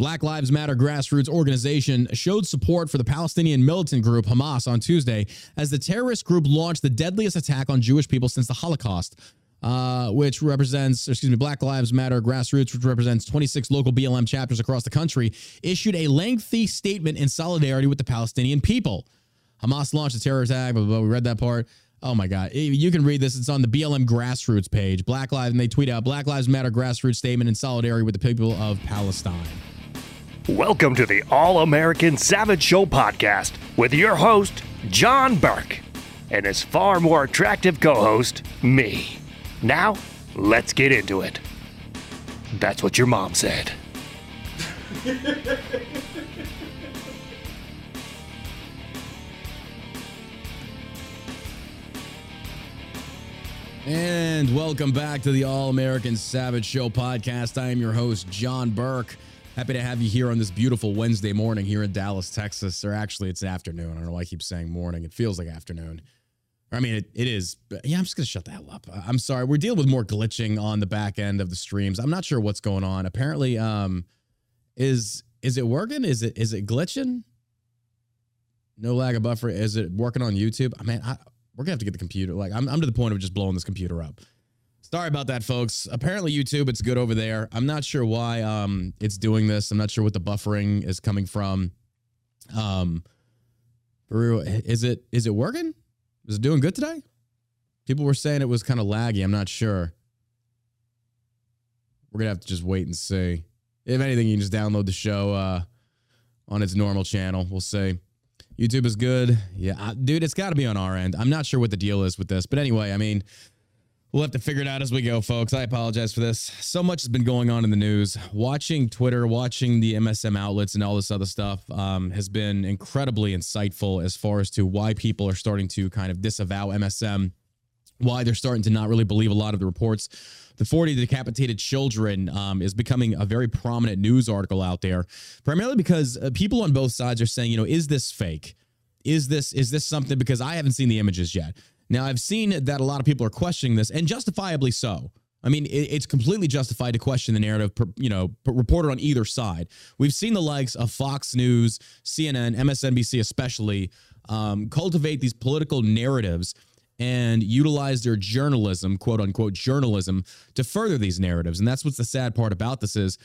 Black Lives Matter grassroots organization showed support for the Palestinian militant group Hamas on Tuesday as the terrorist group launched the deadliest attack on Jewish people since the Holocaust, Black Lives Matter grassroots, which represents 26 local BLM chapters across the country, issued a lengthy statement in solidarity with the Palestinian people. Hamas launched a terror attack, but we read that part. Oh my God. You can read this. It's on the BLM grassroots page. Black Lives, and they tweet out, Black Lives Matter grassroots statement in solidarity with the people of Palestine. Welcome to the All American Savage Show podcast with your host, John Burk, and his far more attractive co-host, me. Now, let's get into it. That's what your mom said. And welcome back to the All American Savage Show podcast. I am your host, John Burk. Happy to have you here on this beautiful Wednesday morning here in Dallas, Texas. Or actually, it's afternoon. I don't know why I keep saying morning. It feels like afternoon. I mean, it is. But yeah, I'm just going to shut the hell up. I'm sorry. We're dealing with more glitching on the back end of the streams. I'm not sure what's going on. Apparently, is it working? Is it glitching? No lag or buffer. Is it working on YouTube? I mean, we're gonna have to get the computer. Like I'm to the point of just blowing this computer up. Sorry about that, folks. Apparently YouTube, it's good over there. I'm not sure why it's doing this. I'm not sure what the buffering is coming from. Is it working? Is it doing good today? People were saying it was kind of laggy. I'm not sure. We're gonna have to just wait and see. If anything, you can just download the show on its normal channel. We'll see. YouTube is good. Yeah, dude, it's got to be on our end. I'm not sure what the deal is with this. But anyway, I mean, we'll have to figure it out as we go, folks. I apologize for this. So much has been going on in the news. Watching Twitter, watching the MSM outlets and all this other stuff has been incredibly insightful as far as to why people are starting to kind of disavow MSM, why they're starting to not really believe a lot of the reports. The 40 decapitated children is becoming a very prominent news article out there, primarily because people on both sides are saying, you know, is this fake? Is this something? Because I haven't seen the images yet. Now, I've seen that a lot of people are questioning this, and justifiably so. I mean, it's completely justified to question the narrative, you know, reported on either side. We've seen the likes of Fox News, CNN, MSNBC especially, cultivate these political narratives and utilize their journalism, quote unquote journalism, to further these narratives. And that's what's the sad part about this is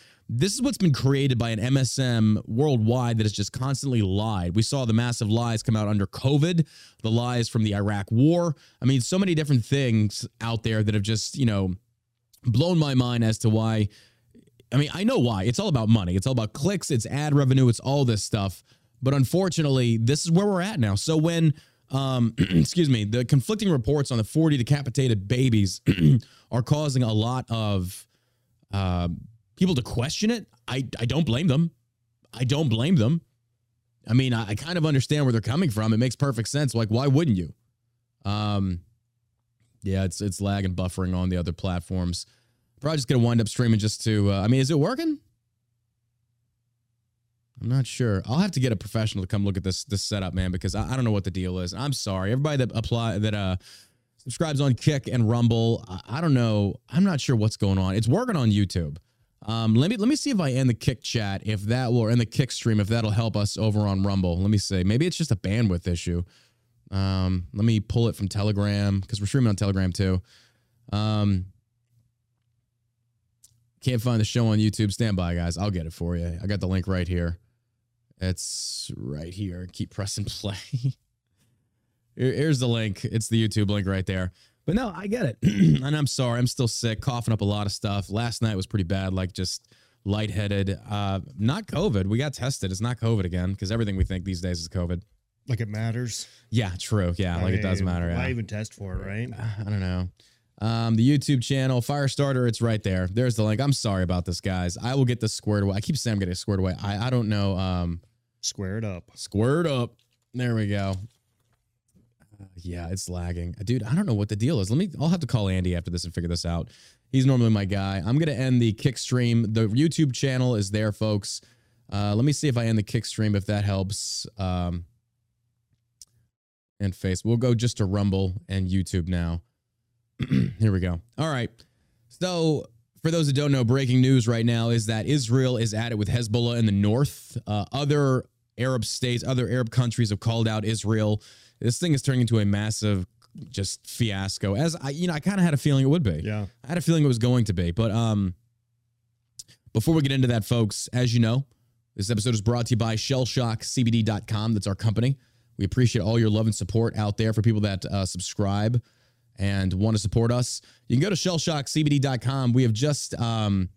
what's been created by an MSM worldwide that has just constantly lied. We saw the massive lies come out under COVID, the lies from the Iraq war. I mean, so many different things out there that have just, you know, blown my mind as to why. I mean, I know why. It's all about money. It's all about clicks. It's ad revenue. It's all this stuff. But unfortunately, this is where we're at now. So when the conflicting reports on the 40 decapitated babies are causing a lot of people to question it. I don't blame them. I don't blame them. I mean, I kind of understand where they're coming from. It makes perfect sense. Like, why wouldn't you? Yeah, it's lag and buffering on the other platforms. Probably just going to wind up streaming just to, is it working? I'm not sure. I'll have to get a professional to come look at this setup, man, because I don't know what the deal is. I'm sorry. Everybody that subscribes on Kick and Rumble, I don't know. I'm not sure what's going on. It's working on YouTube. Let me see if I end the Kick chat, if that will, or end the Kick stream, if that'll help us over on Rumble. Let me see. Maybe it's just a bandwidth issue. Let me pull it from Telegram, because we're streaming on Telegram too. Can't find the show on YouTube. Stand by, guys. I'll get it for you. I got the link right here. It's right here. Keep pressing play. Here's the link. It's the YouTube link right there. But no, I get it. And I'm sorry. I'm still sick, coughing up a lot of stuff. Last night was pretty bad, like just lightheaded. Not COVID. We got tested. It's not COVID again, because everything we think these days is COVID. Like it matters. Yeah, true. Yeah, it does matter. Why even test for it, right? I don't know. The YouTube channel, Firestarter, it's right there. There's the link. I'm sorry about this, guys. I will get this squared away. I keep saying I'm getting it squared away. I don't know. Squared up. Squared up. There we go. Yeah, it's lagging. Dude, I don't know what the deal is. I'll have to call Andy after this and figure this out. He's normally my guy. I'm going to end the Kick stream. The YouTube channel is there, folks. Let me see if I end the Kick stream, if that helps. And Facebook. We'll go just to Rumble and YouTube now. Here we go. All right. So For those that don't know, breaking news right now is that Israel is at it with Hezbollah in the north. Other Arab states, other Arab countries have called out Israel. This thing is turning into a massive just fiasco. As I, I kind of had a feeling it would be. Yeah, I had a feeling it was going to be. But before we get into that, folks, as you know, this episode is brought to you by Shell Shock CBD.com. That's our company. We appreciate all your love and support out there for people that subscribe and want to support us. You can go to shellshockcbd.com. We have just launched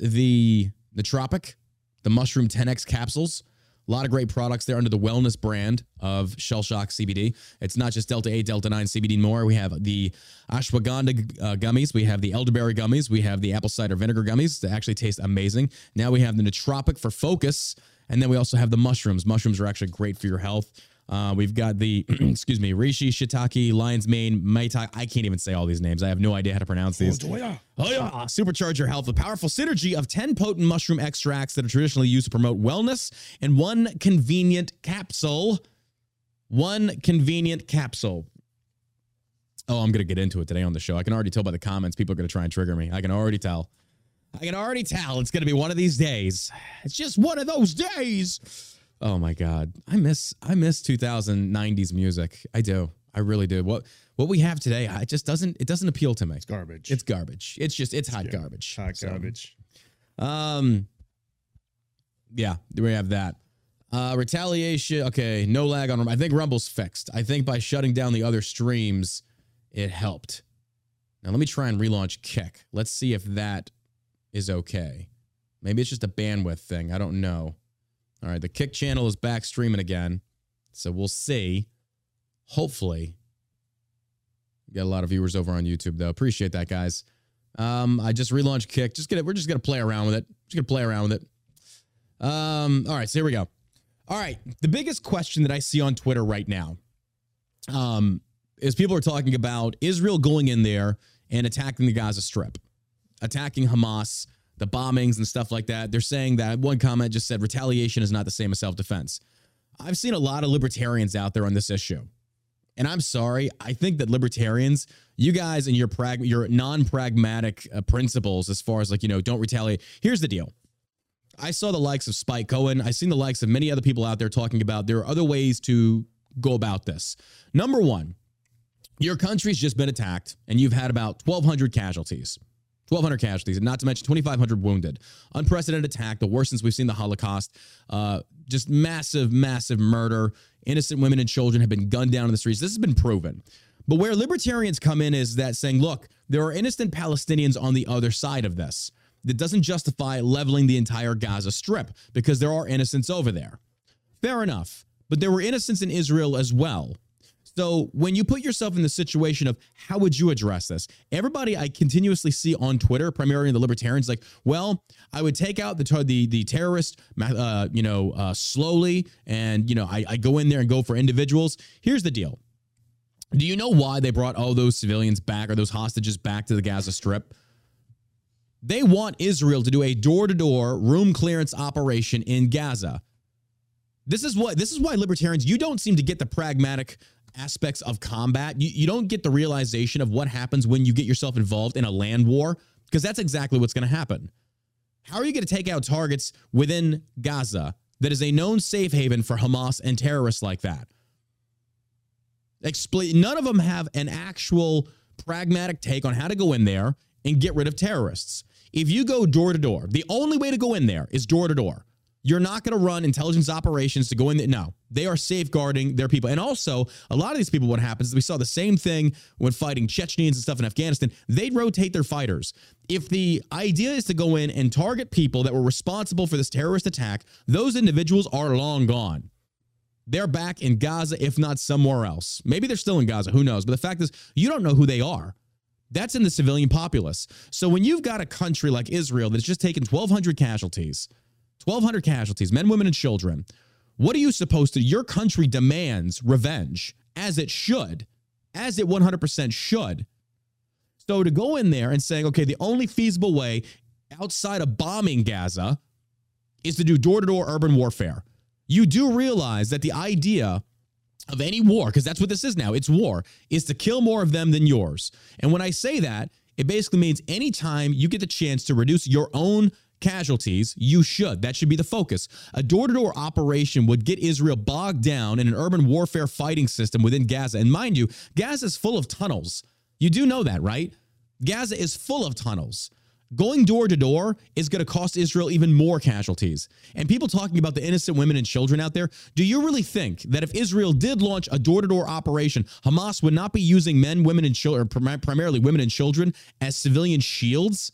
the nootropic, the mushroom 10x capsules. A lot of great products there under the wellness brand of Shell Shock CBD. It's not just Delta 8, Delta 9 CBD more. We have the ashwagandha gummies. We have the elderberry gummies. We have the apple cider vinegar gummies that actually taste amazing. Now we have the nootropic for focus. And then we also have the mushrooms. Mushrooms are actually great for your health. We've got the, excuse me, reishi, shiitake, lion's mane, meitai. I can't even say all these names. I have no idea how to pronounce these. Oh, yeah. Supercharge your health with powerful synergy of 10 potent mushroom extracts that are traditionally used to promote wellness in one convenient capsule. One convenient capsule. Oh, I'm going to get into it today on the show. I can already tell by the comments people are going to try and trigger me. I can already tell. I can already tell it's going to be one of these days. It's just one of those days. Oh my God, I miss 2090s music. I do, I really do. What we have today, it just doesn't appeal to me. It's garbage. It's garbage. It's hot garbage. Hot garbage. Yeah, we have that. Retaliation. Okay, no lag on. I think Rumble's fixed. I think by shutting down the other streams, it helped. Now let me try and relaunch Kick. Let's see if that is okay. Maybe it's just a bandwidth thing. I don't know. All right, the Kick channel is back streaming again, so we'll see. Hopefully, got a lot of viewers over on YouTube though. Appreciate that, guys. I just relaunched Kick. We're just gonna play around with it. Just gonna play around with it. All right, so here we go. All right, the biggest question that I see on Twitter right now, is people are talking about Israel going in there and attacking the Gaza Strip, attacking Hamas. The bombings and stuff like that. They're saying that one comment just said retaliation is not the same as self-defense. I've seen a lot of libertarians out there on this issue. And I'm sorry, I think that libertarians, you guys and your non-pragmatic principles as far as don't retaliate. Here's the deal. I saw the likes of Spike Cohen. I've seen the likes of many other people out there talking about there are other ways to go about this. Number one, your country's just been attacked and you've had about 1,200 casualties. 1,200 casualties, and not to mention 2,500 wounded. Unprecedented attack, the worst since we've seen the Holocaust. Just massive, massive murder. Innocent women and children have been gunned down in the streets. This has been proven. But where libertarians come in is that saying, look, there are innocent Palestinians on the other side of this. That doesn't justify leveling the entire Gaza Strip because there are innocents over there. Fair enough. But there were innocents in Israel as well. So when you put yourself in the situation of how would you address this? Everybody I continuously see on Twitter, primarily the libertarians, like, well, I would take out the terrorist, slowly, and I go in there and go for individuals. Here's the deal: do you know why they brought all those civilians back or those hostages back to the Gaza Strip? They want Israel to do a door-to-door room clearance operation in Gaza. This is why libertarians, you don't seem to get the pragmatic aspects of combat. You don't get the realization of what happens when you get yourself involved in a land war, because that's exactly what's going to happen. How are you going to take out targets within Gaza that is a known safe haven for Hamas and terrorists like that? None of them have an actual pragmatic take on how to go in there and get rid of terrorists. If you go door to door, the only way to go in there is door to door. You're not going to run intelligence operations to go in there. No, they are safeguarding their people. And also, a lot of these people, what happens is we saw the same thing when fighting Chechens and stuff in Afghanistan. They'd rotate their fighters. If the idea is to go in and target people that were responsible for this terrorist attack, those individuals are long gone. They're back in Gaza, if not somewhere else. Maybe they're still in Gaza. Who knows? But the fact is, you don't know who they are. That's in the civilian populace. So when you've got a country like Israel that's just taken 1,200 casualties, 1,200 casualties, men, women, and children. What are you supposed to? Your country demands revenge, as it should, as it 100% should. So to go in there and saying, okay, the only feasible way outside of bombing Gaza is to do door-to-door urban warfare. You do realize that the idea of any war, because that's what this is now, it's war, is to kill more of them than yours. And when I say that, It basically means anytime you get the chance to reduce your own casualties, you should. That should be the focus. A door-to-door operation would get Israel bogged down in an urban warfare fighting system within Gaza. And mind you, Gaza is full of tunnels. You do know that, right? Gaza is full of tunnels. Going door to door is going to cost Israel even more casualties. And people talking about the innocent women and children out there, do you really think that if Israel did launch a door-to-door operation, Hamas would not be using men, women, and children, primarily women and children, as civilian shields?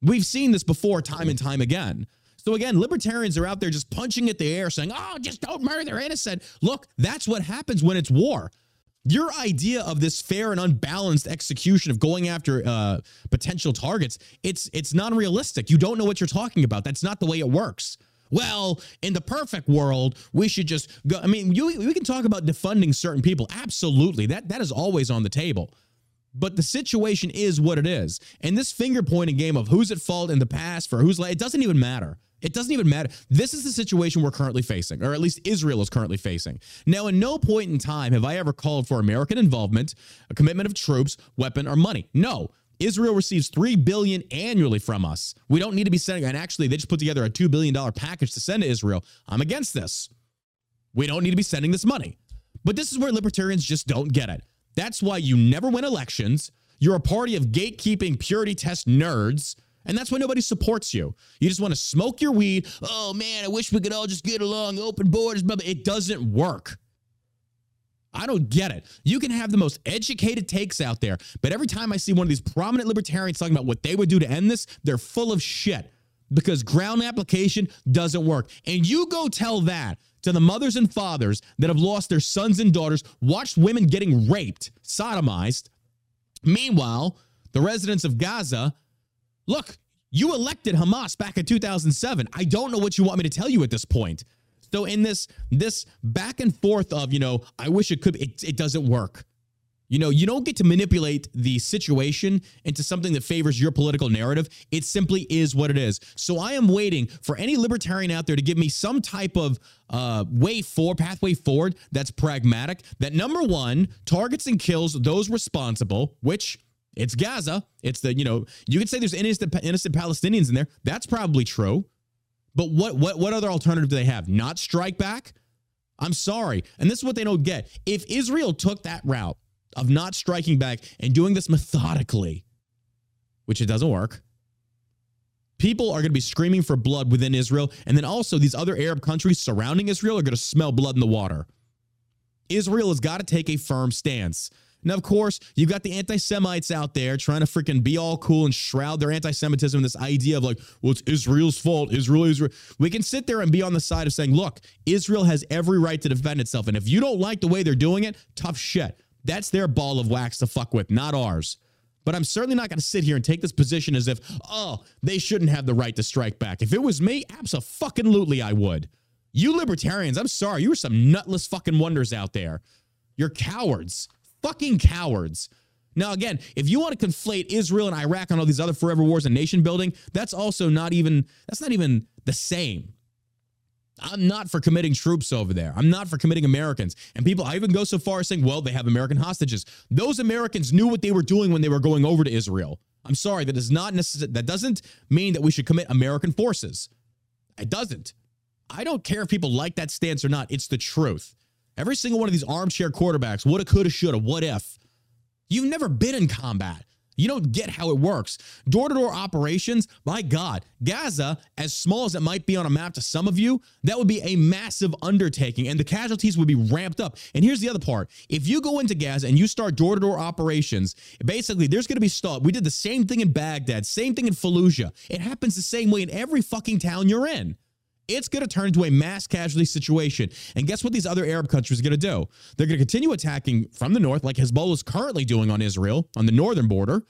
We've seen this before time and time again. So again, libertarians are out there just punching at the air saying, oh, just don't murder innocent. Look, that's what happens when it's war. Your idea of this fair and unbalanced execution of going after potential targets, it's non-realistic. You don't know what you're talking about. That's not the way it works. Well, in the perfect world, we should just go. I mean, we can talk about defunding certain people. Absolutely. That is always on the table. But the situation is what it is. And this finger-pointing game of who's at fault in the past for who's it doesn't even matter. It doesn't even matter. This is the situation we're currently facing, or at least Israel is currently facing. Now, at no point in time have I ever called for American involvement, a commitment of troops, weapon, or money. No. Israel receives $3 billion annually from us. We don't need to be sending, and actually they just put together a $2 billion package to send to Israel. I'm against this. We don't need to be sending this money. But this is where libertarians just don't get it. That's why you never win elections. You're a party of gatekeeping purity test nerds. And that's why nobody supports you. You just want to smoke your weed. Oh, man, I wish we could all just get along, open borders, blah, blah. It doesn't work. I don't get it. You can have the most educated takes out there, but every time I see one of these prominent libertarians talking about what they would do to end this, they're full of shit because ground application doesn't work. And you go tell that to the mothers and fathers that have lost their sons and daughters, watched women getting raped, sodomized. Meanwhile, the residents of Gaza... Look, you elected Hamas back in 2007. I don't know what you want me to tell you at this point. So in this back and forth of, you know, I wish it could, it doesn't work. You know, you don't get to manipulate the situation into something that favors your political narrative. It simply is what it is. So I am waiting for any libertarian out there to give me some type of pathway forward that's pragmatic, that number one, targets and kills those responsible, which... It's Gaza. It's the, you know, you could say there's innocent Palestinians in there. That's probably true. But what other alternative do they have? Not strike back? I'm sorry. And this is what they don't get. If Israel took that route of not striking back and doing this methodically, which it doesn't work, people are going to be screaming for blood within Israel. And then also these other Arab countries surrounding Israel are going to smell blood in the water. Israel has got to take a firm stance. Now, of course, you've got the anti-Semites out there trying to freaking be all cool and shroud their anti-Semitism in this idea of like, well, it's Israel's fault. Israel. We can sit there and be on the side of saying, look, Israel has every right to defend itself. And if you don't like the way they're doing it, tough shit. That's their ball of wax to fuck with, not ours. But I'm certainly not going to sit here and take this position as if, oh, they shouldn't have the right to strike back. If it was me, abso-fucking-lutely I would. You libertarians, I'm sorry, you were some nutless fucking wonders out there. You're cowards. Fucking cowards. Now, again, if you want to conflate Israel and Iraq and all these other forever wars and nation building, that's also not even the same. I'm not for committing troops over there. I'm not for committing Americans. And people, I even go so far as saying, well, they have American hostages. Those Americans knew what they were doing when they were going over to Israel. I'm sorry, that doesn't mean that we should commit American forces. It doesn't. I don't care if people like that stance or not. It's the truth. Every single one of these armchair quarterbacks, woulda, coulda, shoulda, what if? You've never been in combat. You don't get how it works. Door-to-door operations, my God, Gaza, as small as it might be on a map to some of you, that would be a massive undertaking, and the casualties would be ramped up. And here's the other part. If you go into Gaza and you start door-to-door operations, basically there's going to be stalled. We did the same thing in Baghdad, same thing in Fallujah. It happens the same way in every fucking town you're in. It's going to turn into a mass casualty situation. And guess what these other Arab countries are going to do? They're going to continue attacking from the north like Hezbollah is currently doing on Israel, on the northern border.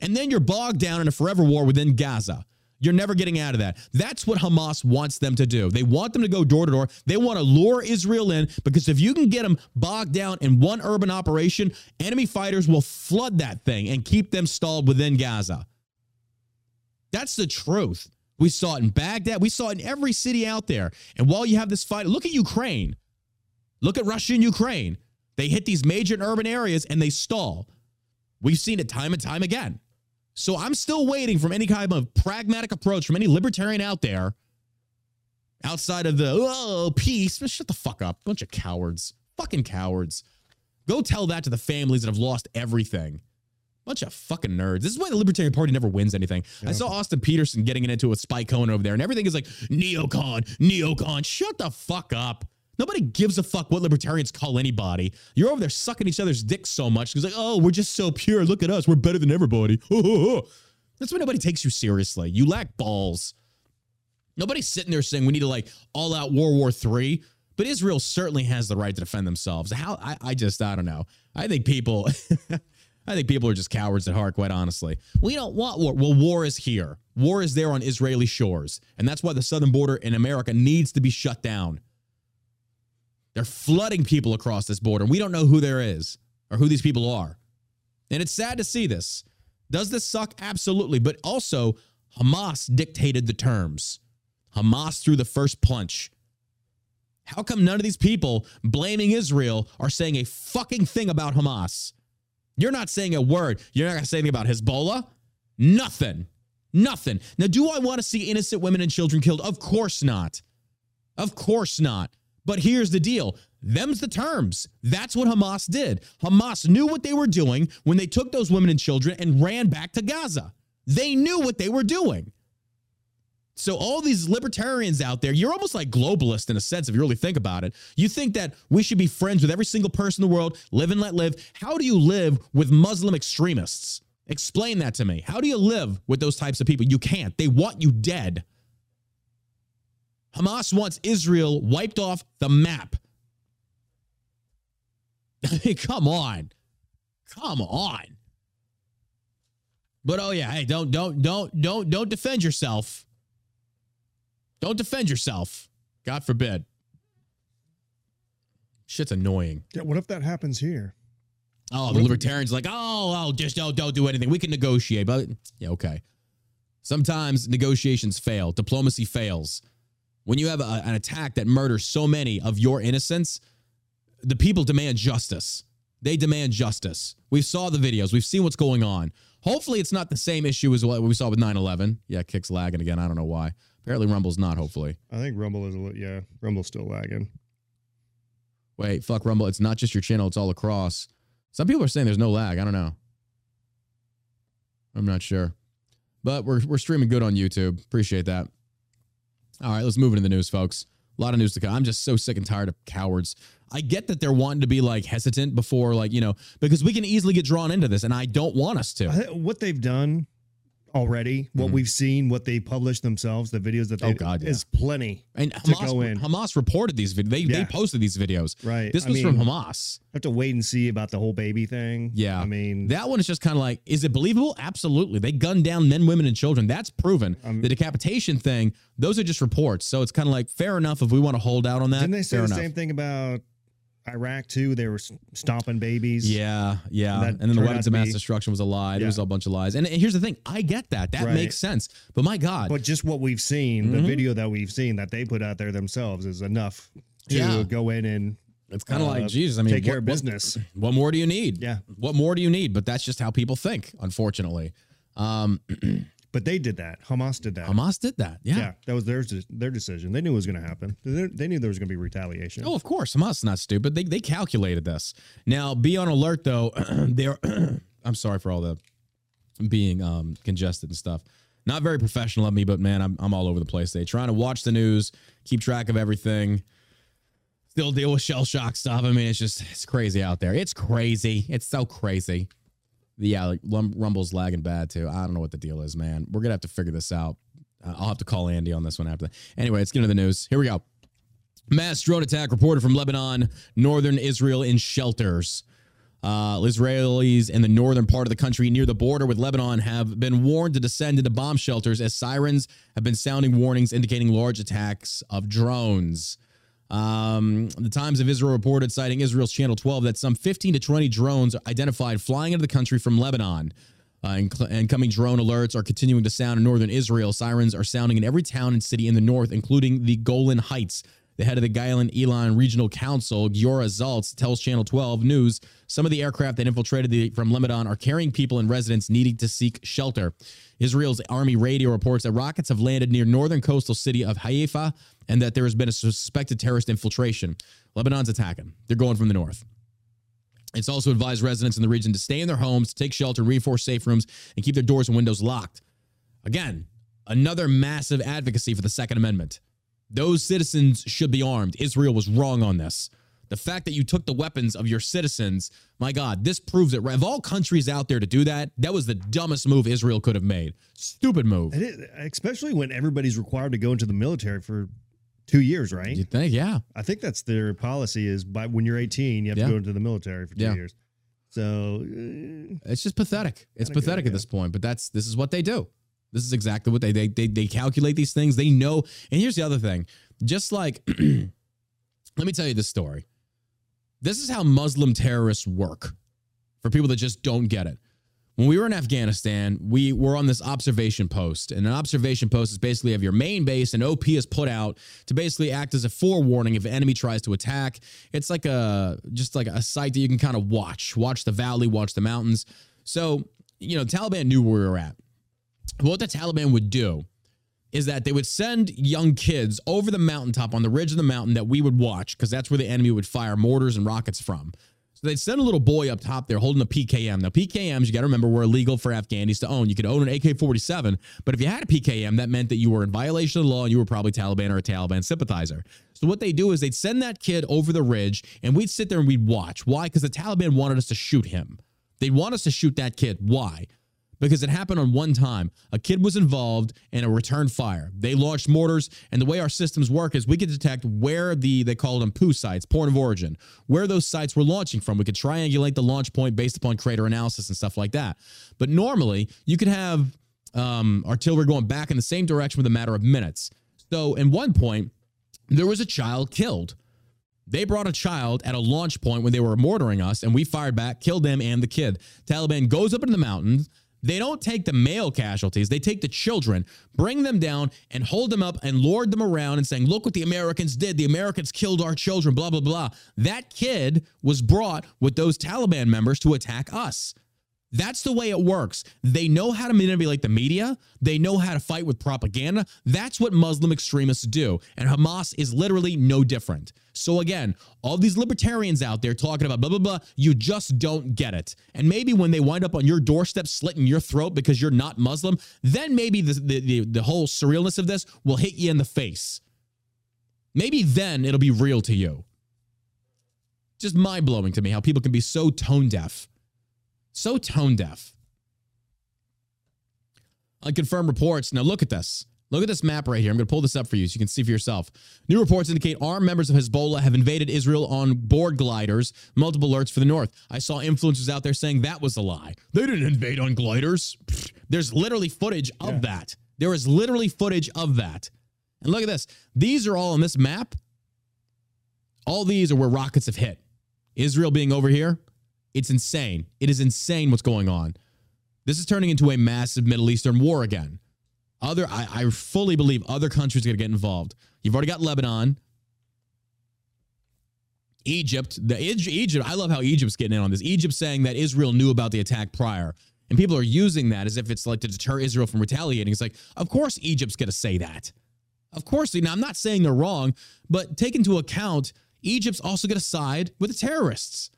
And then you're bogged down in a forever war within Gaza. You're never getting out of that. That's what Hamas wants them to do. They want them to go door to door. They want to lure Israel in because if you can get them bogged down in one urban operation, enemy fighters will flood that thing and keep them stalled within Gaza. That's the truth. We saw it in Baghdad. We saw it in every city out there. And while you have this fight, look at Ukraine. Look at Russia and Ukraine. They hit these major urban areas and they stall. We've seen it time and time again. So I'm still waiting for any kind of pragmatic approach from any libertarian out there outside of the, oh, peace. But shut the fuck up. Bunch of cowards. Fucking cowards. Go tell that to the families that have lost everything. Bunch of fucking nerds. This is why the Libertarian Party never wins anything. Yeah. I saw Austin Peterson getting into it with Spike Cohen over there, and everything is like, neocon, neocon. Shut the fuck up. Nobody gives a fuck what libertarians call anybody. You're over there sucking each other's dicks so much. It's like, oh, we're just so pure. Look at us. We're better than everybody. That's why nobody takes you seriously. You lack balls. Nobody's sitting there saying we need to, like, all out World War III. But Israel certainly has the right to defend themselves. How? I don't know. I think people are just cowards at heart, quite honestly. We don't want war. Well, war is here. War is there on Israeli shores. And that's why the southern border in America needs to be shut down. They're flooding people across this border. We don't know who there is or who these people are. And it's sad to see this. Does this suck? Absolutely. But also, Hamas dictated the terms. Hamas threw the first punch. How come none of these people blaming Israel are saying a fucking thing about Hamas? You're not saying a word. You're not going to say anything about Hezbollah. Nothing. Nothing. Now, do I want to see innocent women and children killed? Of course not. Of course not. But here's the deal. Them's the terms. That's what Hamas did. Hamas knew what they were doing when they took those women and children and ran back to Gaza. They knew what they were doing. So all these libertarians out there, you're almost like globalist in a sense if you really think about it. You think that we should be friends with every single person in the world, live and let live. How do you live with Muslim extremists? Explain that to me. How do you live with those types of people? You can't. They want you dead. Hamas wants Israel wiped off the map. I mean, come on. Come on. But oh yeah, hey, don't defend yourself. Don't defend yourself. God forbid. Shit's annoying. Yeah, what if that happens here? Oh, what the libertarians are like, don't do anything. We can negotiate, but yeah, okay. Sometimes negotiations fail. Diplomacy fails. When you have an attack that murders so many of your innocents, the people demand justice. They demand justice. We saw the videos. We've seen what's going on. Hopefully, it's not the same issue as what we saw with 9/11. Yeah, Kick's lagging again. I don't know why. Apparently, Rumble's not, hopefully. I think Rumble is, yeah, Rumble's still lagging. Wait, fuck Rumble. It's not just your channel. It's all across. Some people are saying there's no lag. I don't know. I'm not sure. But we're streaming good on YouTube. Appreciate that. All right, let's move into the news, folks. A lot of news to come. I'm just so sick and tired of cowards. I get that they're wanting to be, like, hesitant before, like, you know, because we can easily get drawn into this, and I don't want us to. What they've done already, what we've seen, what they published themselves, the videos that they is plenty. And Hamas reported these videos. They posted these videos. Right. This was from Hamas. I have to wait and see about the whole baby thing. Yeah. I mean, that one is just kind of like, is it believable? Absolutely. They gunned down men, women, and children. That's proven. The decapitation thing, those are just reports. So it's kind of like, fair enough if we want to hold out on that. Didn't they say the same thing about Iraq too? They were stomping babies. Yeah, yeah. And then the weapons of mass destruction was a lie. Yeah. It was a bunch of lies. And here's the thing. I get that. That makes sense. But my God. But just what we've seen, the video that we've seen that they put out there themselves is enough to go in and it's kind of like, Jesus, I mean, take care of business. What more do you need? Yeah. What more do you need? But that's just how people think, unfortunately. But they did that. Hamas did that. Hamas did that. Yeah. Yeah. That was their decision. They knew it was going to happen. They knew there was going to be retaliation. Oh, of course. Hamas is not stupid. They calculated this. Now, be on alert, though. I'm sorry for all the being congested and stuff. Not very professional of me, but, man, I'm all over the place today. Trying to watch the news, keep track of everything. Still deal with shell shock stuff. I mean, it's just crazy out there. It's crazy. It's so crazy. Yeah, like Rumble's lagging bad, too. I don't know what the deal is, man. We're going to have to figure this out. I'll have to call Andy on this one after that. Anyway, let's get into the news. Here we go. Mass drone attack reported from Lebanon, northern Israel in shelters. Israelis in the northern part of the country near the border with Lebanon have been warned to descend into bomb shelters as sirens have been sounding warnings indicating large attacks of drones. The Times of Israel reported, citing Israel's Channel 12, that some 15 to 20 drones are identified flying into the country from Lebanon. Incoming drone alerts are continuing to sound in northern Israel. Sirens are sounding in every town and city in the north, including the Golan Heights. The head of the Galilee-Elon Regional Council, Giora Zaltz, tells Channel 12 News some of the aircraft that infiltrated from Lebanon are carrying people and residents needing to seek shelter. Israel's Army radio reports that rockets have landed near northern coastal city of Haifa and that there has been a suspected terrorist infiltration. Lebanon's attacking. They're going from the north. It's also advised residents in the region to stay in their homes, take shelter, reinforce safe rooms, and keep their doors and windows locked. Again, another massive advocacy for the Second Amendment. Those citizens should be armed. Israel was wrong on this. The fact that you took the weapons of your citizens, my God, this proves it. Of all countries out there to do that, that was the dumbest move Israel could have made. Stupid move. It is, especially when everybody's required to go into the military for 2 years, right? You think, yeah. I think that's their policy is by when you're 18, you have to go into the military for 2 years. So it's just pathetic. It's pathetic at this point, but this is what they do. This is exactly what they calculate these things. They know. And here's the other thing. Just like, let me tell you this story. This is how Muslim terrorists work for people that just don't get it. When we were in Afghanistan, we were on this observation post. And an observation post is basically have your main base and OP is put out to basically act as a forewarning if an enemy tries to attack. It's like a site that you can kind of watch the valley, watch the mountains. So, you know, the Taliban knew where we were at. What the Taliban would do is that they would send young kids over the mountaintop on the ridge of the mountain that we would watch because that's where the enemy would fire mortars and rockets from. So they'd send a little boy up top there holding a PKM. Now, PKMs, you got to remember, were illegal for Afghanis to own. You could own an AK-47, but if you had a PKM, that meant that you were in violation of the law and you were probably Taliban or a Taliban sympathizer. So what they do is they'd send that kid over the ridge and we'd sit there and we'd watch. Why? Because the Taliban wanted us to shoot him. They'd want us to shoot that kid. Why? Because it happened on one time. A kid was involved in a return fire. They launched mortars, and the way our systems work is we could detect where they called them POO sites, point of origin, where those sites were launching from. We could triangulate the launch point based upon crater analysis and stuff like that. But normally, you could have artillery going back in the same direction with a matter of minutes. So at one point, there was a child killed. They brought a child at a launch point when they were mortaring us, and we fired back, killed them and the kid. Taliban goes up into the mountains. They don't take the male casualties. They take the children, bring them down, and hold them up and lord them around and saying, look what the Americans did. The Americans killed our children, blah, blah, blah. That kid was brought with those Taliban members to attack us. That's the way it works. They know how to manipulate the media. They know how to fight with propaganda. That's what Muslim extremists do. And Hamas is literally no different. So again, all these libertarians out there talking about blah, blah, blah, you just don't get it. And maybe when they wind up on your doorstep slitting your throat because you're not Muslim, then maybe the whole surrealness of this will hit you in the face. Maybe then it'll be real to you. Just mind-blowing to me how people can be so tone deaf. So tone deaf. Unconfirmed reports. Now look at this. Look at this map right here. I'm going to pull this up for you so you can see for yourself. New reports indicate armed members of Hezbollah have invaded Israel on board gliders. Multiple alerts for the north. I saw influencers out there saying that was a lie. They didn't invade on gliders. There's literally footage of that. There is literally footage of that. And look at this. These are all on this map. All these are where rockets have hit. Israel being over here. It's insane. It is insane what's going on. This is turning into a massive Middle Eastern war again. I fully believe other countries are going to get involved. You've already got Lebanon. Egypt. I love how Egypt's getting in on this. Egypt's saying that Israel knew about the attack prior. And people are using that as if it's like to deter Israel from retaliating. It's like, of course Egypt's going to say that. Of course. Now, I'm not saying they're wrong, but take into account, Egypt's also going to side with the terrorists.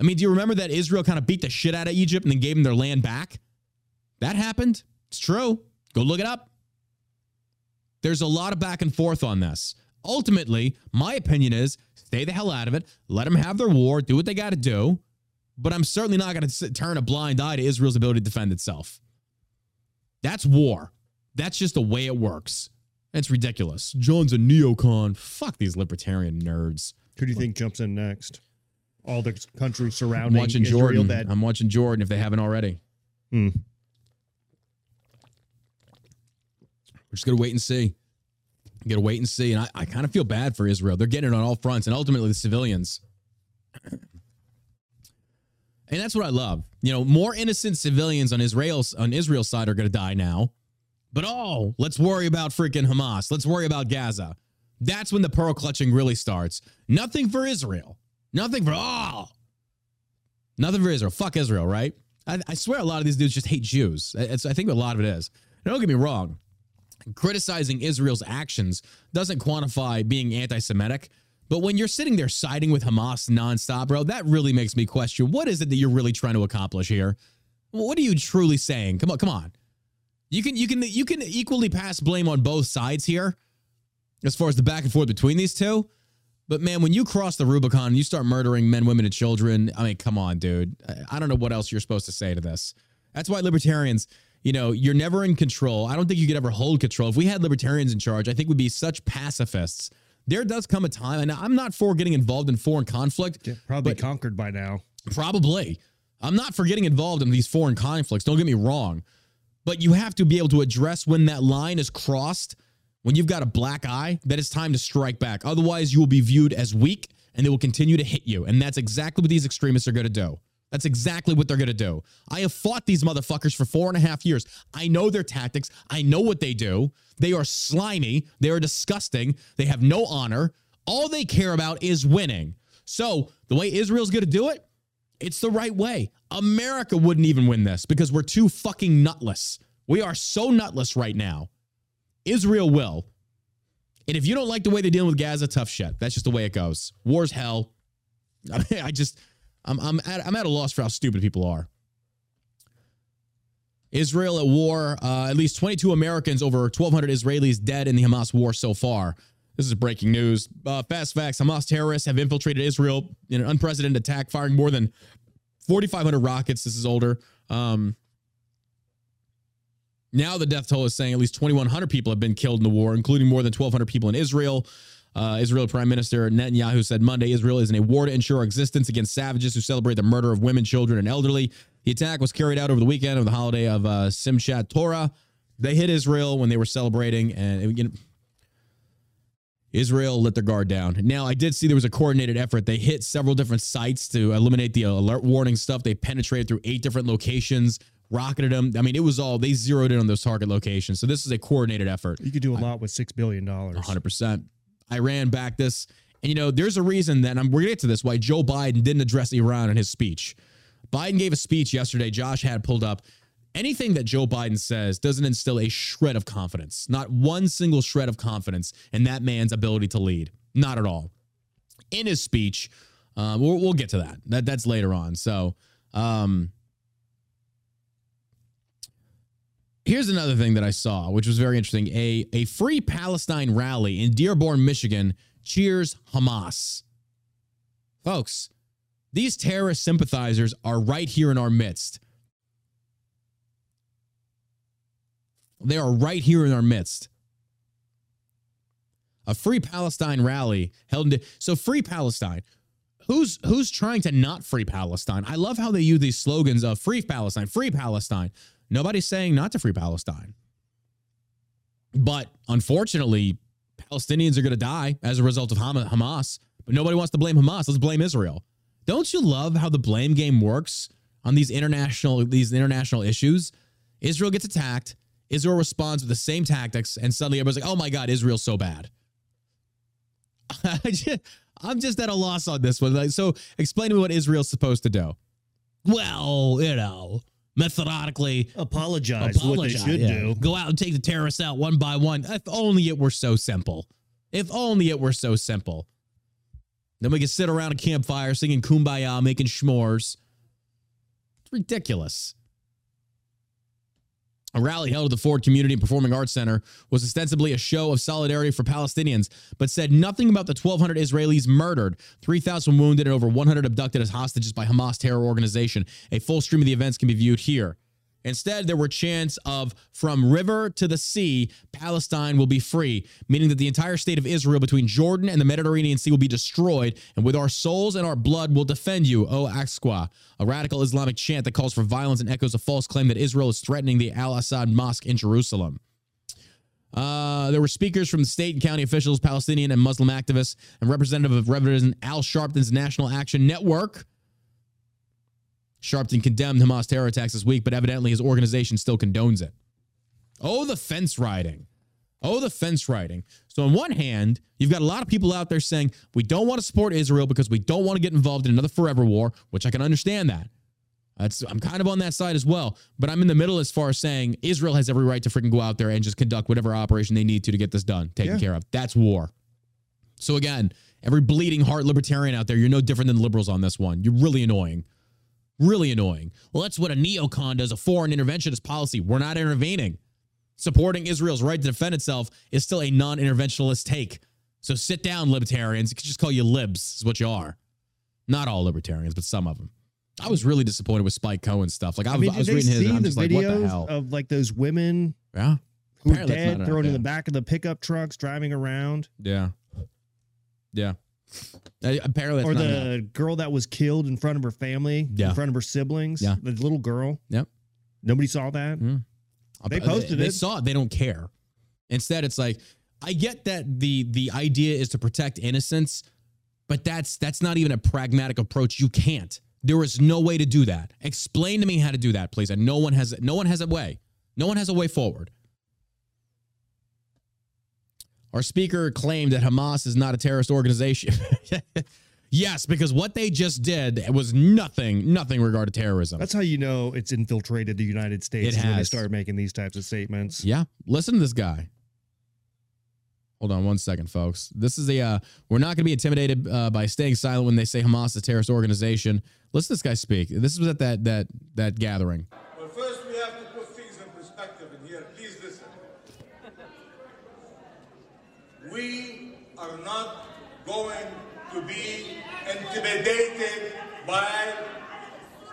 I mean, do you remember that Israel kind of beat the shit out of Egypt and then gave them their land back? That happened. It's true. Go look it up. There's a lot of back and forth on this. Ultimately, my opinion is stay the hell out of it. Let them have their war. Do what they got to do. But I'm certainly not going to turn a blind eye to Israel's ability to defend itself. That's war. That's just the way it works. It's ridiculous. John's a neocon. Fuck these libertarian nerds. Who do you think jumps in next? All the countries surrounding Israel. I'm watching Jordan if they haven't already. We're just going to wait and see. Got to wait and see. And I kind of feel bad for Israel. They're getting it on all fronts and ultimately the civilians. And that's what I love. You know, more innocent civilians on Israel's side are going to die now. But let's worry about freaking Hamas. Let's worry about Gaza. That's when the pearl clutching really starts. Nothing for Israel. Nothing for nothing for Israel. Fuck Israel, right? I swear a lot of these dudes just hate Jews. I think a lot of it is. Now, don't get me wrong. Criticizing Israel's actions doesn't quantify being anti-Semitic. But when you're sitting there siding with Hamas nonstop, bro, that really makes me question, what is it that you're really trying to accomplish here? What are you truly saying? Come on, come on. You can equally pass blame on both sides here as far as the back and forth between these two. But, man, when you cross the Rubicon and you start murdering men, women, and children, I mean, come on, dude. I don't know what else you're supposed to say to this. That's why libertarians, you know, you're never in control. I don't think you could ever hold control. If we had libertarians in charge, I think we'd be such pacifists. There does come a time, and I'm not for getting involved in foreign conflict. Yeah, probably conquered by now. Probably. I'm not for getting involved in these foreign conflicts. Don't get me wrong. But you have to be able to address when that line is crossed, when you've got a black eye, that it's time to strike back. Otherwise, you will be viewed as weak, and they will continue to hit you. And that's exactly what these extremists are going to do. That's exactly what they're going to do. I have fought these motherfuckers for 4.5 years. I know their tactics. I know what they do. They are slimy. They are disgusting. They have no honor. All they care about is winning. So the way Israel's going to do it, it's the right way. America wouldn't even win this because we're too fucking nutless. We are so nutless right now. Israel will. And if you don't like the way they're dealing with Gaza, tough shit. That's just the way it goes. War's hell. I mean, I'm at a loss for how stupid people are. Israel at war. At least 22 Americans over 1,200 Israelis dead in the Hamas war so far. This is breaking news. Fast facts. Hamas terrorists have infiltrated Israel in an unprecedented attack, firing more than 4,500 rockets. This is older. Now the death toll is saying at least 2,100 people have been killed in the war, including more than 1,200 people in Israel. Israel Prime Minister Netanyahu said Monday, Israel is in a war to ensure existence against savages who celebrate the murder of women, children, and elderly. The attack was carried out over the weekend of the holiday of Simchat Torah. They hit Israel when they were celebrating, and Israel let their guard down. Now, I did see there was a coordinated effort. They hit several different sites to eliminate the alert warning stuff. They penetrated through 8 different locations, rocketed them. I mean, it was all, they zeroed in on those target locations. So this is a coordinated effort. You could do a lot with $6 billion. 100%. Iran backed this. And, you know, there's a reason that we're going to get to this, why Joe Biden didn't address Iran in his speech. Biden gave a speech yesterday. Josh had pulled up. Anything that Joe Biden says doesn't instill a shred of confidence, not one single shred of confidence in that man's ability to lead. Not at all. In his speech, we'll get to that. That's later on. So here's another thing that I saw, which was very interesting. A Free Palestine rally in Dearborn, Michigan cheers Hamas. Folks, these terrorist sympathizers are right here in our midst. They are right here in our midst. A Free Palestine rally held in... So Free Palestine. Who's trying to not free Palestine? I love how they use these slogans of Free Palestine, Free Palestine. Nobody's saying not to free Palestine. But unfortunately, Palestinians are going to die as a result of Hamas. But nobody wants to blame Hamas. Let's blame Israel. Don't you love how the blame game works on these international issues? Israel gets attacked. Israel responds with the same tactics, and suddenly everybody's like, oh my God, Israel's so bad. I'm just at a loss on this one. So explain to me what Israel's supposed to do. Well, you know, methodically. Apologize what they should do. Go out and take the terrorists out one by one. If only it were so simple. If only it were so simple. Then we could sit around a campfire singing Kumbaya, making s'mores. It's ridiculous. A rally held at the Ford Community and Performing Arts Center was ostensibly a show of solidarity for Palestinians, but said nothing about the 1,200 Israelis murdered, 3,000 wounded, and over 100 abducted as hostages by Hamas terror organization. A full stream of the events can be viewed here. Instead, there were chants of, from river to the sea, Palestine will be free, meaning that the entire state of Israel between Jordan and the Mediterranean Sea will be destroyed, and with our souls and our blood will defend you, O Aqsa, a radical Islamic chant that calls for violence and echoes a false claim that Israel is threatening the Al-Aqsa Mosque in Jerusalem. There were speakers from the state and county officials, Palestinian and Muslim activists, and representative of Reverend Al Sharpton's National Action Network. Sharpton condemned Hamas terror attacks this week, but evidently his organization still condones it. Oh, the fence riding. Oh, the fence riding. So on one hand, you've got a lot of people out there saying, we don't want to support Israel because we don't want to get involved in another forever war, which I can understand that. I'm kind of on that side as well, but I'm in the middle as far as saying Israel has every right to freaking go out there and just conduct whatever operation they need to get this done, taken care of. That's war. So again, every bleeding heart libertarian out there, you're no different than liberals on this one. You're really annoying. Really annoying. Well, that's what a neocon does, a foreign interventionist policy. We're not intervening. Supporting Israel's right to defend itself is still a non-interventionalist take. So sit down, libertarians. You can just call you libs, is what you are. Not all libertarians, but some of them. I was really disappointed with Spike Cohen stuff. Like I was reading his and I'm just like, what the hell? Of like those women who are dead, thrown in the back of the pickup trucks, driving around. Yeah. Yeah. Apparently that's or the girl that was killed in front of her family, in front of her siblings. Yeah. The little girl. Yep. Nobody saw that. Mm. They posted it. They saw it. They don't care. Instead, it's like, I get that the idea is to protect innocence, but that's not even a pragmatic approach. You can't. There is no way to do that. Explain to me how to do that, please. And no one has a way. No one has a way forward. Our speaker claimed that Hamas is not a terrorist organization. Yes, because what they just did was nothing regarding terrorism. That's how you know it's infiltrated the United States when they start making these types of statements. Yeah. Listen to this guy. Hold on one second, folks. This is we're not going to be intimidated by staying silent when they say Hamas is a terrorist organization. Listen to this guy speak. This was at that gathering. Well, first we have to put things in perspective in here. Please listen. We are not going to be intimidated by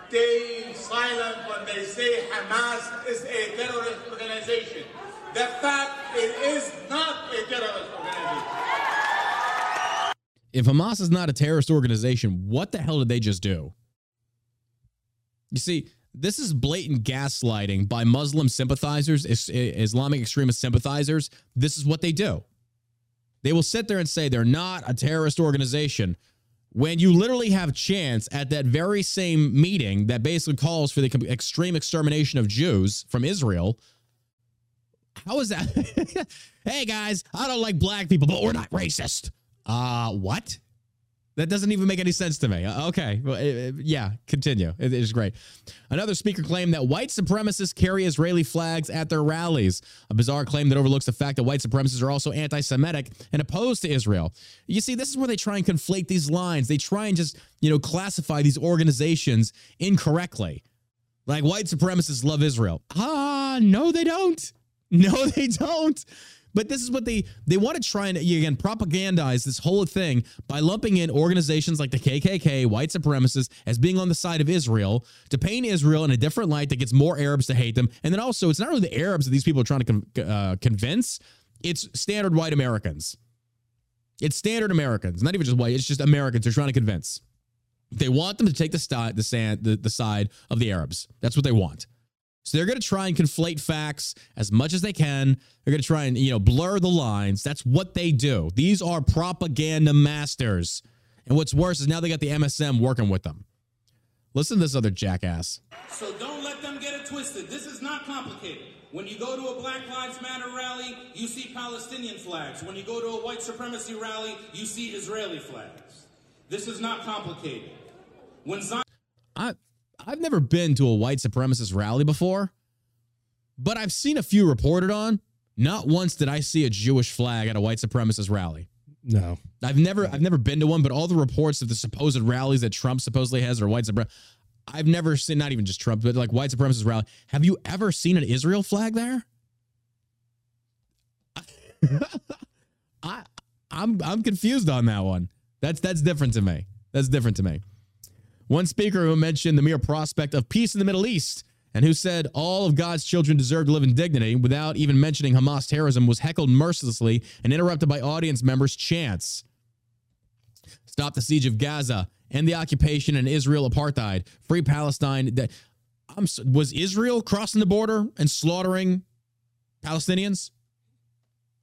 staying silent when they say Hamas is a terrorist organization. The fact it is not a terrorist organization. If Hamas is not a terrorist organization, what the hell did they just do? You see, this is blatant gaslighting by Muslim sympathizers, Islamic extremist sympathizers. This is what they do. They will sit there and say they're not a terrorist organization when you literally have Chance at that very same meeting that basically calls for the extreme extermination of Jews from Israel. How is that? Hey, guys, I don't like black people, but we're not racist. What? That doesn't even make any sense to me. Okay. Well, yeah, continue. It is great. Another speaker claimed that white supremacists carry Israeli flags at their rallies, a bizarre claim that overlooks the fact that white supremacists are also anti-Semitic and opposed to Israel. You see, this is where they try and conflate these lines. They try and just, classify these organizations incorrectly. Like white supremacists love Israel. No, they don't. No, they don't. But this is what they want to try and, again, propagandize this whole thing by lumping in organizations like the KKK, white supremacists, as being on the side of Israel to paint Israel in a different light that gets more Arabs to hate them. And then also, it's not really the Arabs that these people are trying to convince. It's standard white Americans. It's standard Americans. Not even just white. It's just Americans they're trying to convince. They want them to take the side of the Arabs. That's what they want. So they're going to try and conflate facts as much as they can. They're going to try and, blur the lines. That's what they do. These are propaganda masters. And what's worse is now they got the MSM working with them. Listen to this other jackass. So don't let them get it twisted. This is not complicated. When you go to a Black Lives Matter rally, you see Palestinian flags. When you go to a white supremacy rally, you see Israeli flags. This is not complicated. When I've never been to a white supremacist rally before, but I've seen a few reported on. Not once did I see a Jewish flag at a white supremacist rally. No. I've never been to one, but all the reports of the supposed rallies that Trump supposedly has or white supremacists, I've never seen, not even just Trump, but like white supremacist rally. Have you ever seen an Israel flag there? I'm confused on that one. That's different to me. That's different to me. One speaker who mentioned the mere prospect of peace in the Middle East and who said all of God's children deserve to live in dignity without even mentioning Hamas terrorism was heckled mercilessly and interrupted by audience members' chants. Stop the siege of Gaza, end the occupation and Israel apartheid, free Palestine. Was Israel crossing the border and slaughtering Palestinians?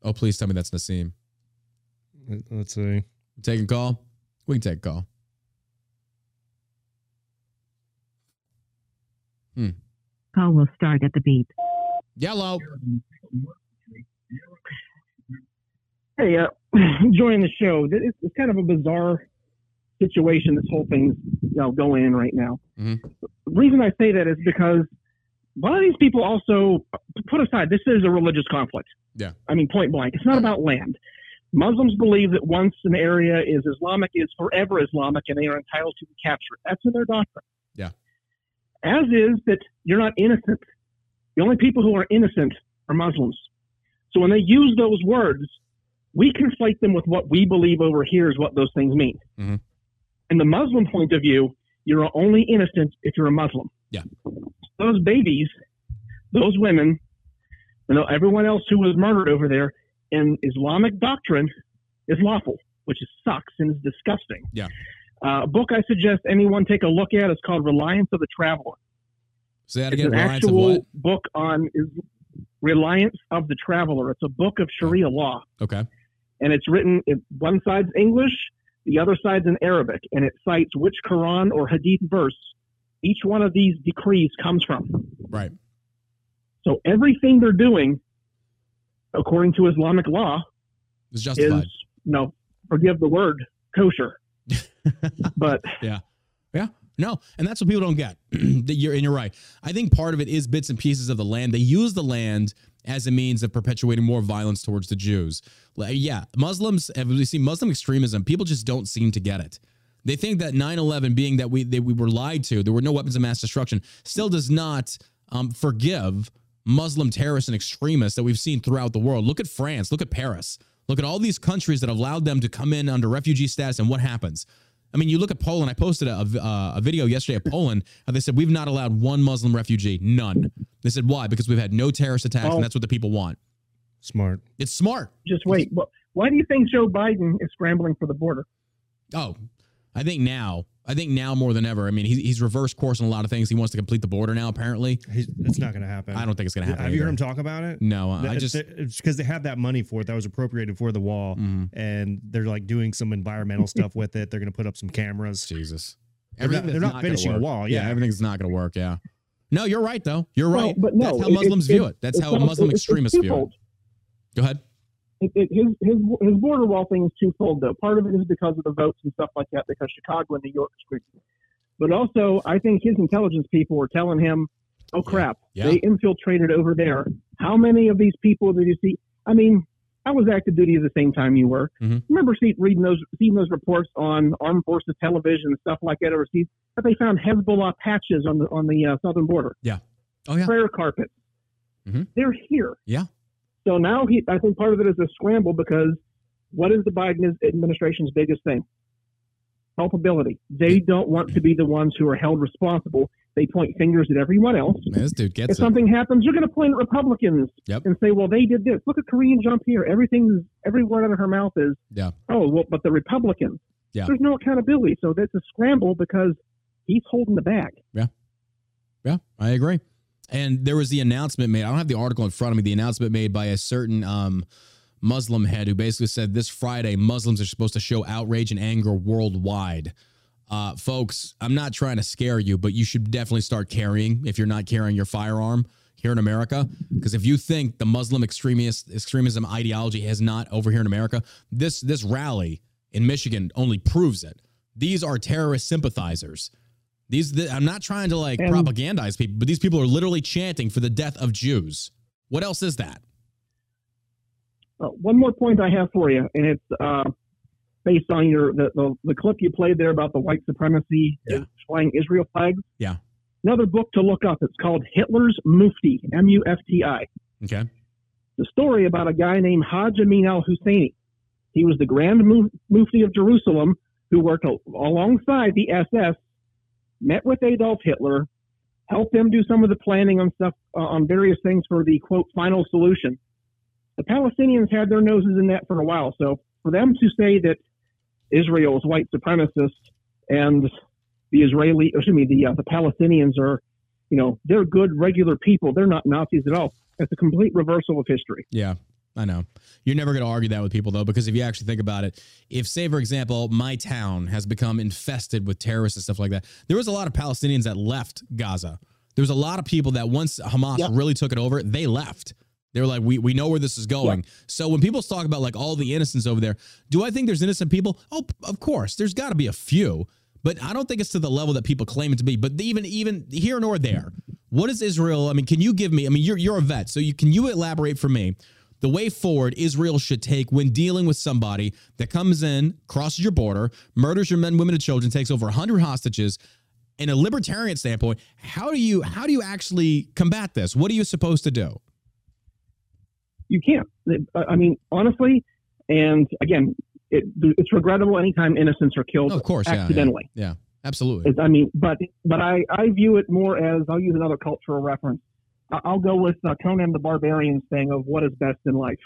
Oh, please tell me that's Nassim. Let's see. Taking a call? We can take a call. Call will start at the beep. Yellow. Hey, enjoying the show. It's kind of a bizarre situation this whole thing's going in right now. Mm-hmm. The reason I say that is because a lot of these people also put aside this is a religious conflict. Yeah, I mean point blank, it's not about land. Muslims believe that once an area is Islamic, it is forever Islamic, and they are entitled to recapture it. That's in their doctrine. Yeah, as is that you're not innocent. The only people who are innocent are Muslims. So when they use those words, we conflate them with what we believe over here is what those things mean. Mm-hmm. In the Muslim point of view, you're only innocent if you're a Muslim. Yeah. Those babies, those women, and everyone else who was murdered over there in Islamic doctrine is lawful, which sucks and is disgusting. Yeah. A book I suggest anyone take a look at is called Reliance of the Traveler. Say that again. It's an actual book on Reliance of the Traveler. It's a book of Sharia law. Okay. And it's written, one side's English, the other side's in Arabic, and it cites which Quran or Hadith verse each one of these decrees comes from. Right. So everything they're doing, according to Islamic law, is justified. No, forgive the word, kosher. But yeah. Yeah. No, and that's what people don't get. You're right. I think part of it is bits and pieces of the land. They use the land as a means of perpetuating more violence towards the Jews. Like, yeah, Muslims, we see Muslim extremism, people just don't seem to get it. They think that 9/11 being that we were lied to, there were no weapons of mass destruction, still does not forgive Muslim terrorists and extremists that we've seen throughout the world. Look at France. Look at Paris. Look at all these countries that allowed them to come in under refugee status, and what happens? I mean, you look at Poland. I posted a video yesterday of Poland, and they said, we've not allowed one Muslim refugee, none. They said, why? Because we've had no terrorist attacks, and that's what the people want. Smart. It's smart. Just wait. Well, why do you think Joe Biden is scrambling for the border? Oh, I think now more than ever. I mean, he's reversed course on a lot of things. He wants to complete the border now, apparently. It's not going to happen. I don't think it's going to happen. Have you heard him talk about it? No. It's because they have that money for it that was appropriated for the wall, and they're like doing some environmental stuff with it. They're going to put up some cameras. Jesus. They're not finishing the wall. Yeah. Everything's not going to work. Yeah. No, you're right, though. You're right. But no, that's how Muslims view it. That's how Muslim extremists view it. Go ahead. His border wall thing is twofold, though. Part of it is because of the votes and stuff like that, because Chicago and New York is creepy. But also, I think his intelligence people were telling him, oh, crap, they infiltrated over there. How many of these people did you see? I mean, I was active duty at the same time you were. Mm-hmm. Remember seeing those reports on Armed Forces Television and stuff like that overseas? But they found Hezbollah patches on the southern border. Yeah. Oh, yeah. Prayer carpets. Mm-hmm. They're here. Yeah. So now I think part of it is a scramble, because what is the Biden administration's biggest thing? Culpability. They don't want to be the ones who are held responsible. They point fingers at everyone else. Man, this dude gets it. If something happens, you're going to point at Republicans and say, well, they did this. Look at Karine Jean-Pierre. Every word out of her mouth is, but the Republicans. Yeah. There's no accountability. So that's a scramble because he's holding the bag. Yeah. Yeah, I agree. And there was the announcement made. I don't have the article in front of me. The announcement made by a certain Muslim head who basically said this Friday, Muslims are supposed to show outrage and anger worldwide. Folks, I'm not trying to scare you, but you should definitely start carrying if you're not carrying your firearm here in America. Because if you think the Muslim extremism ideology has not over here in America, this rally in Michigan only proves it. These are terrorist sympathizers. I'm not trying to propagandize people, but these people are literally chanting for the death of Jews. What else is that? One more point I have for you, and it's based on the clip you played there about the white supremacy flying Israel flags. Yeah. Another book to look up. It's called Hitler's Mufti, M-U-F-T-I. Okay. The story about a guy named Haj Amin al-Husseini. He was the Grand Mufti of Jerusalem who worked alongside the SS, met with Adolf Hitler, helped him do some of the planning on stuff, on various things for the, quote, final solution. The Palestinians had their noses in that for a while. So for them to say that Israel is white supremacist and the Palestinians are, they're good, regular people, they're not Nazis at all, that's a complete reversal of history. Yeah, I know. You're never going to argue that with people, though, because if you actually think about it, if, say, for example, my town has become infested with terrorists and stuff like that, there was a lot of Palestinians that left Gaza. There was a lot of people that once Hamas really took it over, they left. They were like, we know where this is going. Yeah. So when people talk about like all the innocents over there, do I think there's innocent people? Oh, of course. There's got to be a few. But I don't think it's to the level that people claim it to be. But even here nor there, what is Israel? I mean, can you give me, I mean, you're a vet, so can you elaborate for me the way forward Israel should take when dealing with somebody that comes in, crosses your border, murders your men, women, and children, takes over 100 hostages. In a libertarian standpoint, how do you actually combat this? What are you supposed to do? You can't. I mean, honestly, and again, it's regrettable anytime innocents are killed. Oh, of course, accidentally. Yeah, absolutely. I mean, but I view it more as, I'll use another cultural reference. I'll go with Conan the Barbarian's thing of what is best in life.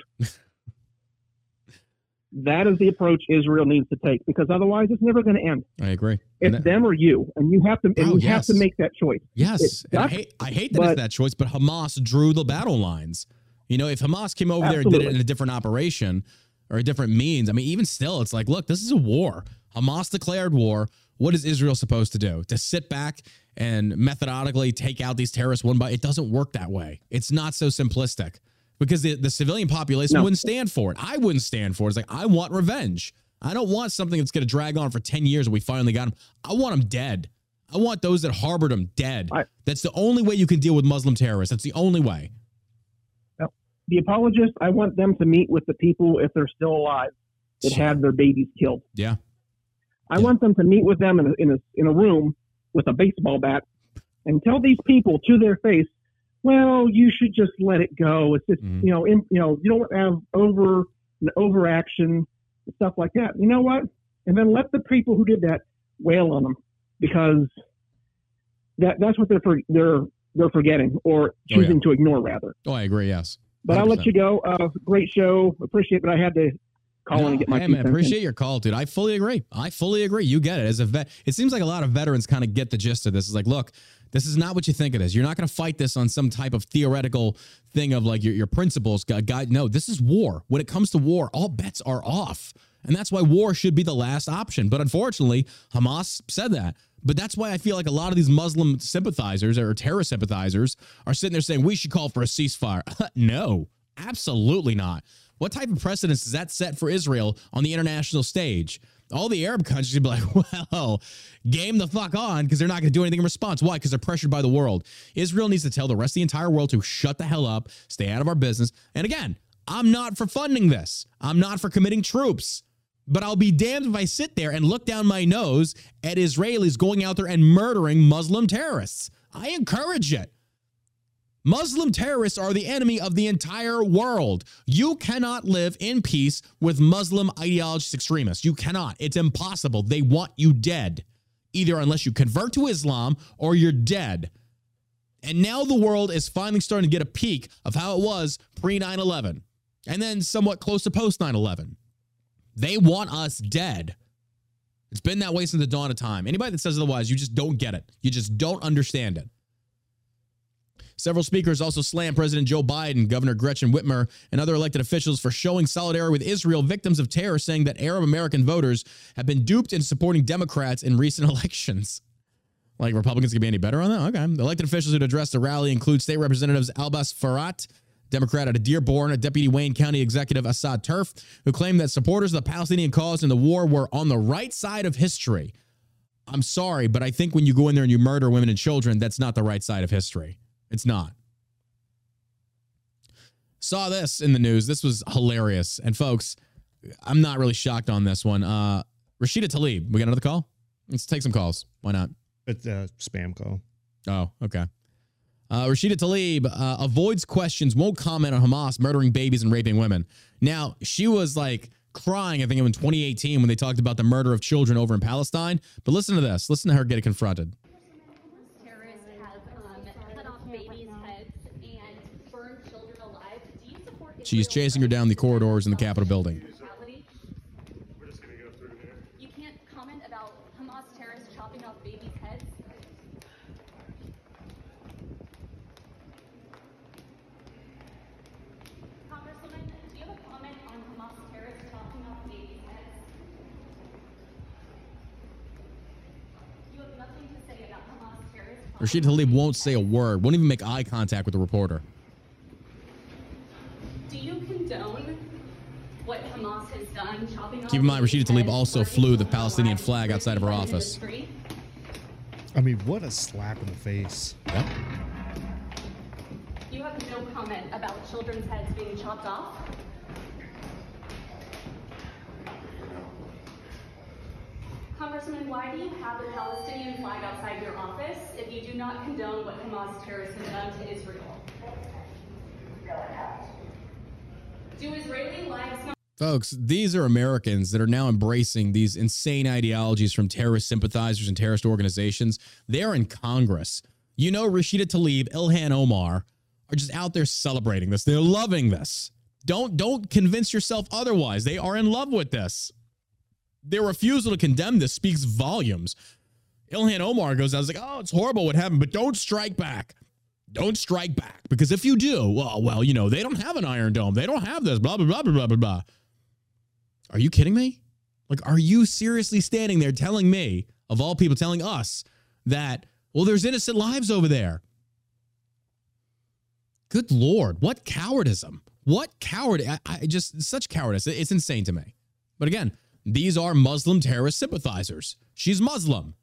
That is the approach Israel needs to take, because otherwise it's never going to end. I agree. It's them or you, and you have to have to make that choice. Yes, and I hate that it's that choice, but Hamas drew the battle lines. You know, if Hamas came over there and did it in a different operation or a different means, I mean, even still, it's like, look, this is a war. Hamas declared war. What is Israel supposed to do? To sit back and methodically take out these terrorists one by one? It doesn't work that way. It's not so simplistic, because the civilian population wouldn't stand for it. I wouldn't stand for it. It's like, I want revenge. I don't want something that's going to drag on for 10 years and we finally got them. I want them dead. I want those that harbored them dead. That's the only way you can deal with Muslim terrorists. That's the only way. The apologists, I want them to meet with the people, if they're still alive, that had their babies killed. Yeah. I want them to meet with them in a room with a baseball bat and tell these people to their face, well, you should just let it go. It's just, you don't have overaction and stuff like that. You know what? And then let the people who did that wail on them, because that's what they're forgetting, or choosing to ignore, rather. Oh, I agree. Yes. 100%. But I'll let you go. Great show. Appreciate it. I had to call in and get my feedback. Man, appreciate your call, dude. I fully agree. You get it. As a vet, it seems like a lot of veterans kind of get the gist of this. It's like, look, this is not what you think it is. You're not going to fight this on some type of theoretical thing of like your principles. God, no, this is war. When it comes to war, all bets are off. And that's why war should be the last option. But unfortunately, Hamas said that. But that's why I feel like a lot of these Muslim sympathizers or terrorist sympathizers are sitting there saying we should call for a ceasefire. No, absolutely not. What type of precedence does that set for Israel on the international stage? All the Arab countries would be like, well, game the fuck on, because they're not going to do anything in response. Why? Because they're pressured by the world. Israel needs to tell the rest of the entire world to shut the hell up, stay out of our business. And again, I'm not for funding this. I'm not for committing troops. But I'll be damned if I sit there and look down my nose at Israelis going out there and murdering Muslim terrorists. I encourage it. Muslim terrorists are the enemy of the entire world. You cannot live in peace with Muslim ideologist extremists. You cannot. It's impossible. They want you dead, either unless you convert to Islam or you're dead. And now the world is finally starting to get a peek of how it was pre-9/11 and then somewhat close to post-9/11. They want us dead. It's been that way since the dawn of time. Anybody that says otherwise, you just don't get it. You just don't understand it. Several speakers also slammed President Joe Biden, Governor Gretchen Whitmer, and other elected officials for showing solidarity with Israel victims of terror, saying that Arab American voters have been duped in supporting Democrats in recent elections. Like, Republicans can be any better on that? Okay. The elected officials who addressed the rally include State Representatives Abbas Farhat, Democrat out of Dearborn, a deputy Wayne County executive, Assad Turf, who claimed that supporters of the Palestinian cause in the war were on the right side of history. I'm sorry, but I think when you go in there and you murder women and children, that's not the right side of history. It's not. Saw this in the news. This was hilarious. And folks, I'm not really shocked on this one. Rashida Tlaib, we got another call? Let's take some calls. Why not? It's a spam call. Oh, okay. Rashida Tlaib avoids questions, won't comment on Hamas murdering babies and raping women. Now, she was like crying, I think it was in 2018 when they talked about the murder of children over in Palestine. But listen to this. Listen to her get confronted. Terrorists have cut off babies' heads and burned children alive. Do you support Israel? She's chasing her down the corridors in the Capitol building. We're just going to go through here. You can't comment about Hamas terrorists chopping off babies' heads? Rashida Tlaib won't say a word, won't even make eye contact with the reporter. Keep in mind, Rashida Tlaib also flew the Palestinian flag outside of her office. I mean, what a slap in the face. Yep. You have no comment about children's heads being chopped off? Congressman, why do you have a Palestinian flag outside your office if you do not condone what Hamas terrorists have done to Israel? Do Israeli lives not... Folks, these are Americans that are now embracing these insane ideologies from terrorist sympathizers and terrorist organizations. They're in Congress. You know, Rashida Tlaib, Ilhan Omar are just out there celebrating this. They're loving this. Don't convince yourself otherwise. They are in love with this. Their refusal to condemn this speaks volumes. Ilhan Omar goes, I was like, oh, it's horrible what happened, but don't strike back. Don't strike back. Because if you do, well, you know, they don't have an Iron Dome. They don't have this, blah, blah, blah, blah, blah, blah. Are you kidding me? Like, are you seriously standing there telling me, of all people, telling us that, well, there's innocent lives over there? Good Lord, what cowardism. What coward, I just, such cowardice. It's insane to me. But again, these are Muslim terrorist sympathizers. She's Muslim.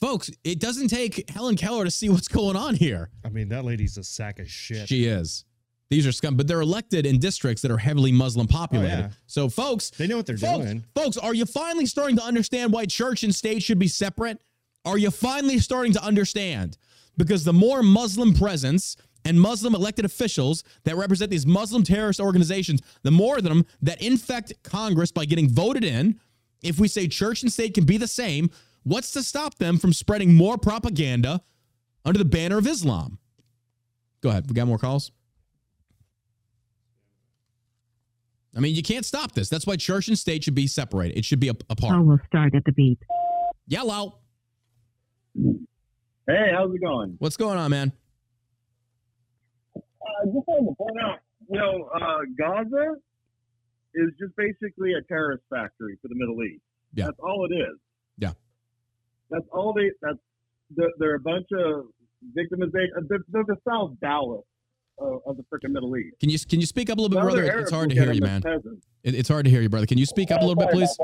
Folks, it doesn't take Helen Keller to see what's going on here. I mean, that lady's a sack of shit. She is. These are scum, but they're elected in districts that are heavily Muslim populated. Oh, yeah. So, folks, they know what they're doing. Folks, are you finally starting to understand why church and state should be separate? Are you finally starting to understand? Because the more Muslim presence and Muslim elected officials that represent these Muslim terrorist organizations, the more of them that infect Congress by getting voted in, if we say church and state can be the same, what's to stop them from spreading more propaganda under the banner of Islam? Go ahead. We got more calls? I mean, you can't stop this. That's why church and state should be separated. It should be apart. I will start at the beep. Yellow. Hey, how's it going? What's going on, man? Just wanted to point out, you know, Gaza is just basically a terrorist factory for the Middle East. Yeah. That's all it is. Yeah. That's all they, they're a bunch of victimization. They're the South Dallas of the freaking Middle East. Can you speak up a little bit, brother? It's hard to hear you, man. It's hard to hear you, brother. Can you speak up a little bit, please?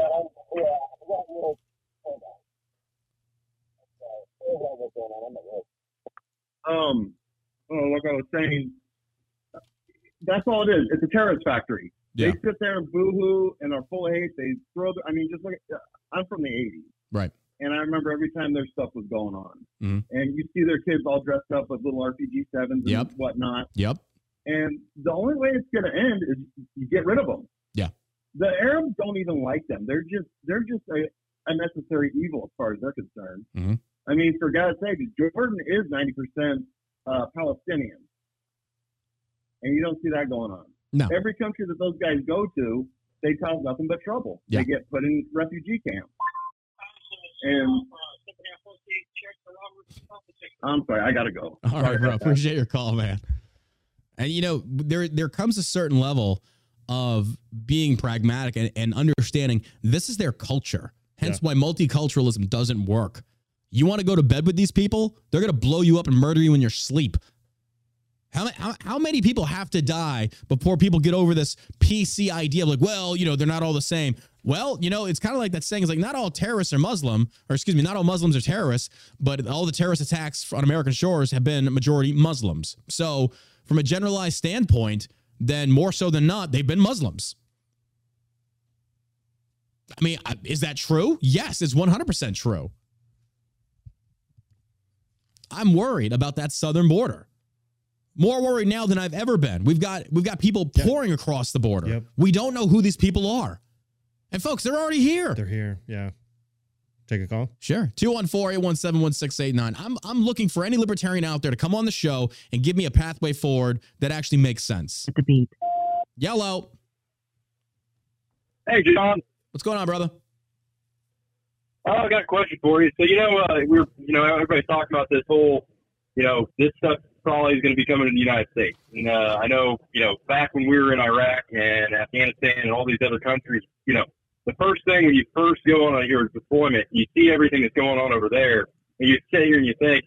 Like I was saying, that's all it is. It's a terrorist factory. Yeah. They sit there and boohoo and are full of hate. They throw. I mean, just look. I'm from the '80s, right? And I remember every time their stuff was going on, and you see their kids all dressed up with little RPG-7s and whatnot. Yep. And the only way it's going to end is you get rid of them. Yeah. The Arabs don't even like them. They're just a necessary evil as far as they're concerned. Mm-hmm. I mean, for God's sake, Jordan is 90% Palestinian. And you don't see that going on. No. Every country that those guys go to, they cause nothing but trouble. Yeah. They get put in refugee camps. And I'm sorry, I gotta go. All right, bro. Appreciate your call, man. And you know, there comes a certain level of being pragmatic and understanding this is their culture. Hence why multiculturalism doesn't work. You want to go to bed with these people? They're gonna blow you up and murder you in your sleep. How many people have to die before people get over this PC idea of like, well, you know, they're not all the same. Well, you know, it's kind of like that saying, it's like not all terrorists are Muslim, or excuse me, not all Muslims are terrorists, but all the terrorist attacks on American shores have been majority Muslims. So from a generalized standpoint, then more so than not, they've been Muslims. I mean, is that true? Yes, it's 100% true. I'm worried about that southern border. More worried now than I've ever been. We've got people pouring across the border. Yep. We don't know who these people are. And folks, they're already here. They're here. Yeah. Take a call. Sure. 214-817-1689. I'm looking for any libertarian out there to come on the show and give me a pathway forward that actually makes sense. At the beep. Yellow. Hey, John. What's going on, brother? Oh, I got a question for you. So, you know, everybody's talking about this whole, you know, this stuff probably is going to be coming to the United States. And I know, you know, back when we were in Iraq and Afghanistan and all these other countries, you know, the first thing when you first go on your deployment, you see everything that's going on over there, and you sit here and you think,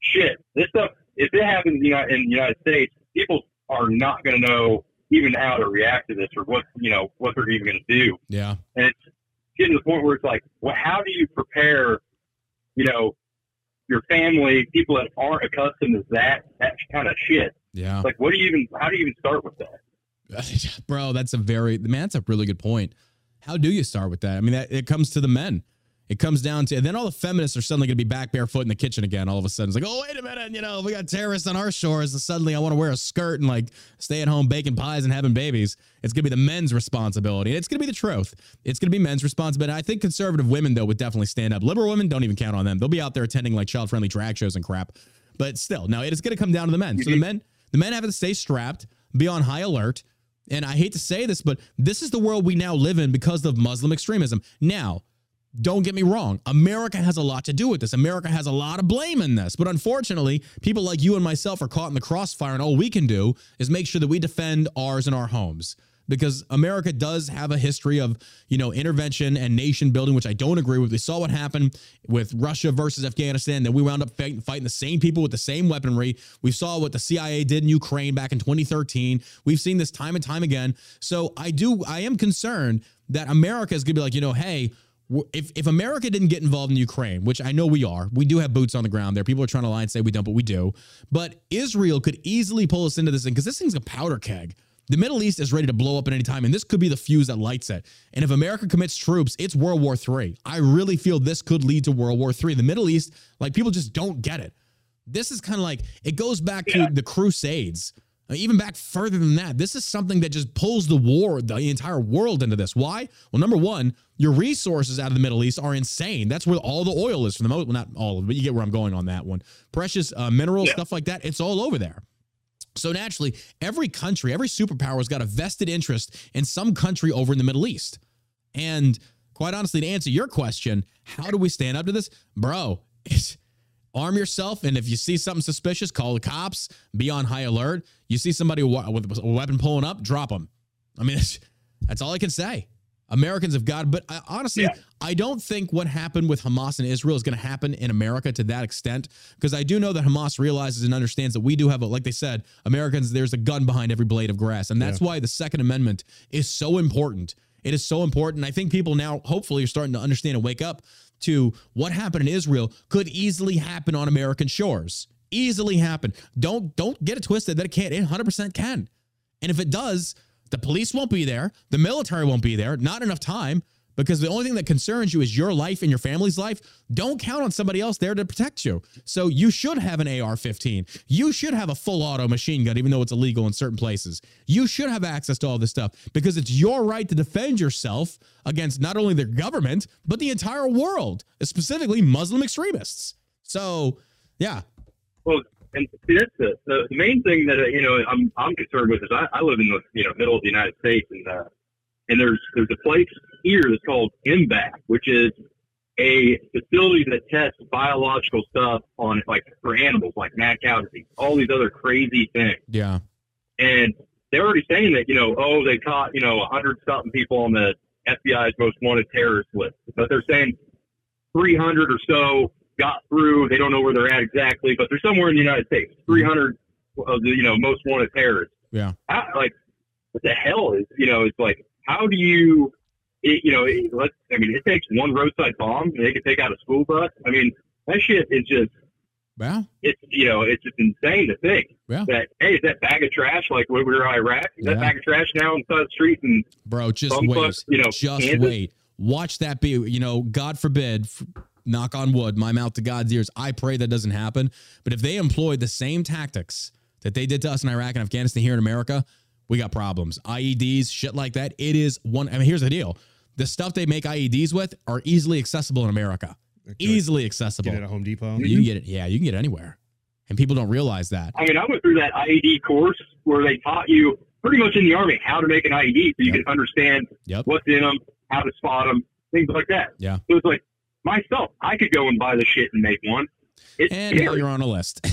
shit, this stuff, if it happens in the United States, people are not going to know even how to react to this or what, you know, what they're even going to do. Yeah. And it's getting to the point where it's like, well, how do you prepare, you know, your family, people that aren't accustomed to that kind of shit. Yeah. It's like, what do you even, how do you even start with that? Bro, that's a really good point. How do you start with that? I mean, it comes to the men. It comes down to, and then all the feminists are suddenly going to be back barefoot in the kitchen again. All of a sudden, it's like, oh, wait a minute, you know, we got terrorists on our shores, and suddenly I want to wear a skirt and like stay at home baking pies and having babies. It's going to be the men's responsibility. It's going to be the truth. It's going to be men's responsibility. I think conservative women, though, would definitely stand up. Liberal women, don't even count on them. They'll be out there attending like child-friendly drag shows and crap. But still, no, it is going to come down to the men. So the men have to stay strapped, be on high alert. And I hate to say this, but this is the world we now live in because of Muslim extremism. Now, don't get me wrong. America has a lot to do with this. America has a lot of blame in this. But unfortunately, people like you and myself are caught in the crossfire, and all we can do is make sure that we defend ours and our homes. Because America does have a history of, you know, intervention and nation building, which I don't agree with. We saw what happened with Russia versus Afghanistan. Then we wound up fighting the same people with the same weaponry. We saw what the CIA did in Ukraine back in 2013. We've seen this time and time again. So I am concerned that America is going to be like, you know, hey, if America didn't get involved in Ukraine, which I know we are, we do have boots on the ground there. People are trying to lie and say we don't, but we do. But Israel could easily pull us into this thing because this thing's a powder keg. The Middle East is ready to blow up at any time, and this could be the fuse that lights it. And if America commits troops, it's World War III. I really feel this could lead to World War III. The Middle East, like, people just don't get it. This is kind of like, it goes back to the Crusades, even back further than that. This is something that just pulls the entire world into this. Why? Well, number one, your resources out of the Middle East are insane. That's where all the oil is for the most, well, not all of it, but you get where I'm going on that one. Precious minerals, stuff like that, it's all over there. So naturally, every country, every superpower has got a vested interest in some country over in the Middle East. And quite honestly, to answer your question, how do we stand up to this? Bro, arm yourself, and if you see something suspicious, call the cops, be on high alert. You see somebody with a weapon pulling up, drop them. I mean, that's all I can say. Americans have got, but I don't think what happened with Hamas and Israel is going to happen in America to that extent, because I do know that Hamas realizes and understands that we do have, like they said, Americans, there's a gun behind every blade of grass. And that's why the Second Amendment is so important. It is so important. I think people now hopefully are starting to understand and wake up to what happened in Israel could easily happen on American shores. Easily happen. Don't get it twisted that it can't. It 100% can. And if it does, the police won't be there. The military won't be there. Not enough time, because the only thing that concerns you is your life and your family's life. Don't count on somebody else there to protect you. So you should have an AR-15. You should have a full auto machine gun, even though it's illegal in certain places. You should have access to all this stuff because it's your right to defend yourself against not only the government, but the entire world, specifically Muslim extremists. So, yeah. Well, and that's the main thing that, you know, I'm concerned with is I live in the, you know, middle of the United States, and there's a place here that's called MBAC, which is a facility that tests biological stuff on, like, for animals, like mad cow disease, all these other crazy things. Yeah. And they're already saying that, you know, oh, they caught, you know, 100-something people on the FBI's most wanted terrorist list, but they're saying 300 or so got through. They don't know where they're at exactly, but they're somewhere in the United States. 300 of the, you know, most wanted terrorists. Yeah. Like, what the hell is, you know, it's like, how do you, it takes one roadside bomb and they can take out a school bus. I mean, that shit is just, it's just insane to think that, hey, is that bag of trash, like when we were in Iraq, is that bag of trash now inside the streets? And bro, just wait, Kansas? Wait, watch that be, you know, God forbid, knock on wood, my mouth to God's ears, I pray that doesn't happen. But if they employed the same tactics that they did to us in Iraq and Afghanistan here in America, we got problems. IEDs, shit like that. It is one. I mean, here's the deal. The stuff they make IEDs with are easily accessible in America. Easily accessible. Get it at Home Depot. You can get it. Yeah, you can get it anywhere. And people don't realize that. I mean, I went through that IED course where they taught you pretty much in the Army how to make an IED so you can understand what's in them, how to spot them, things like that. Yeah. So it's like, myself, I could go and buy the shit and make one. Now you're on a list. I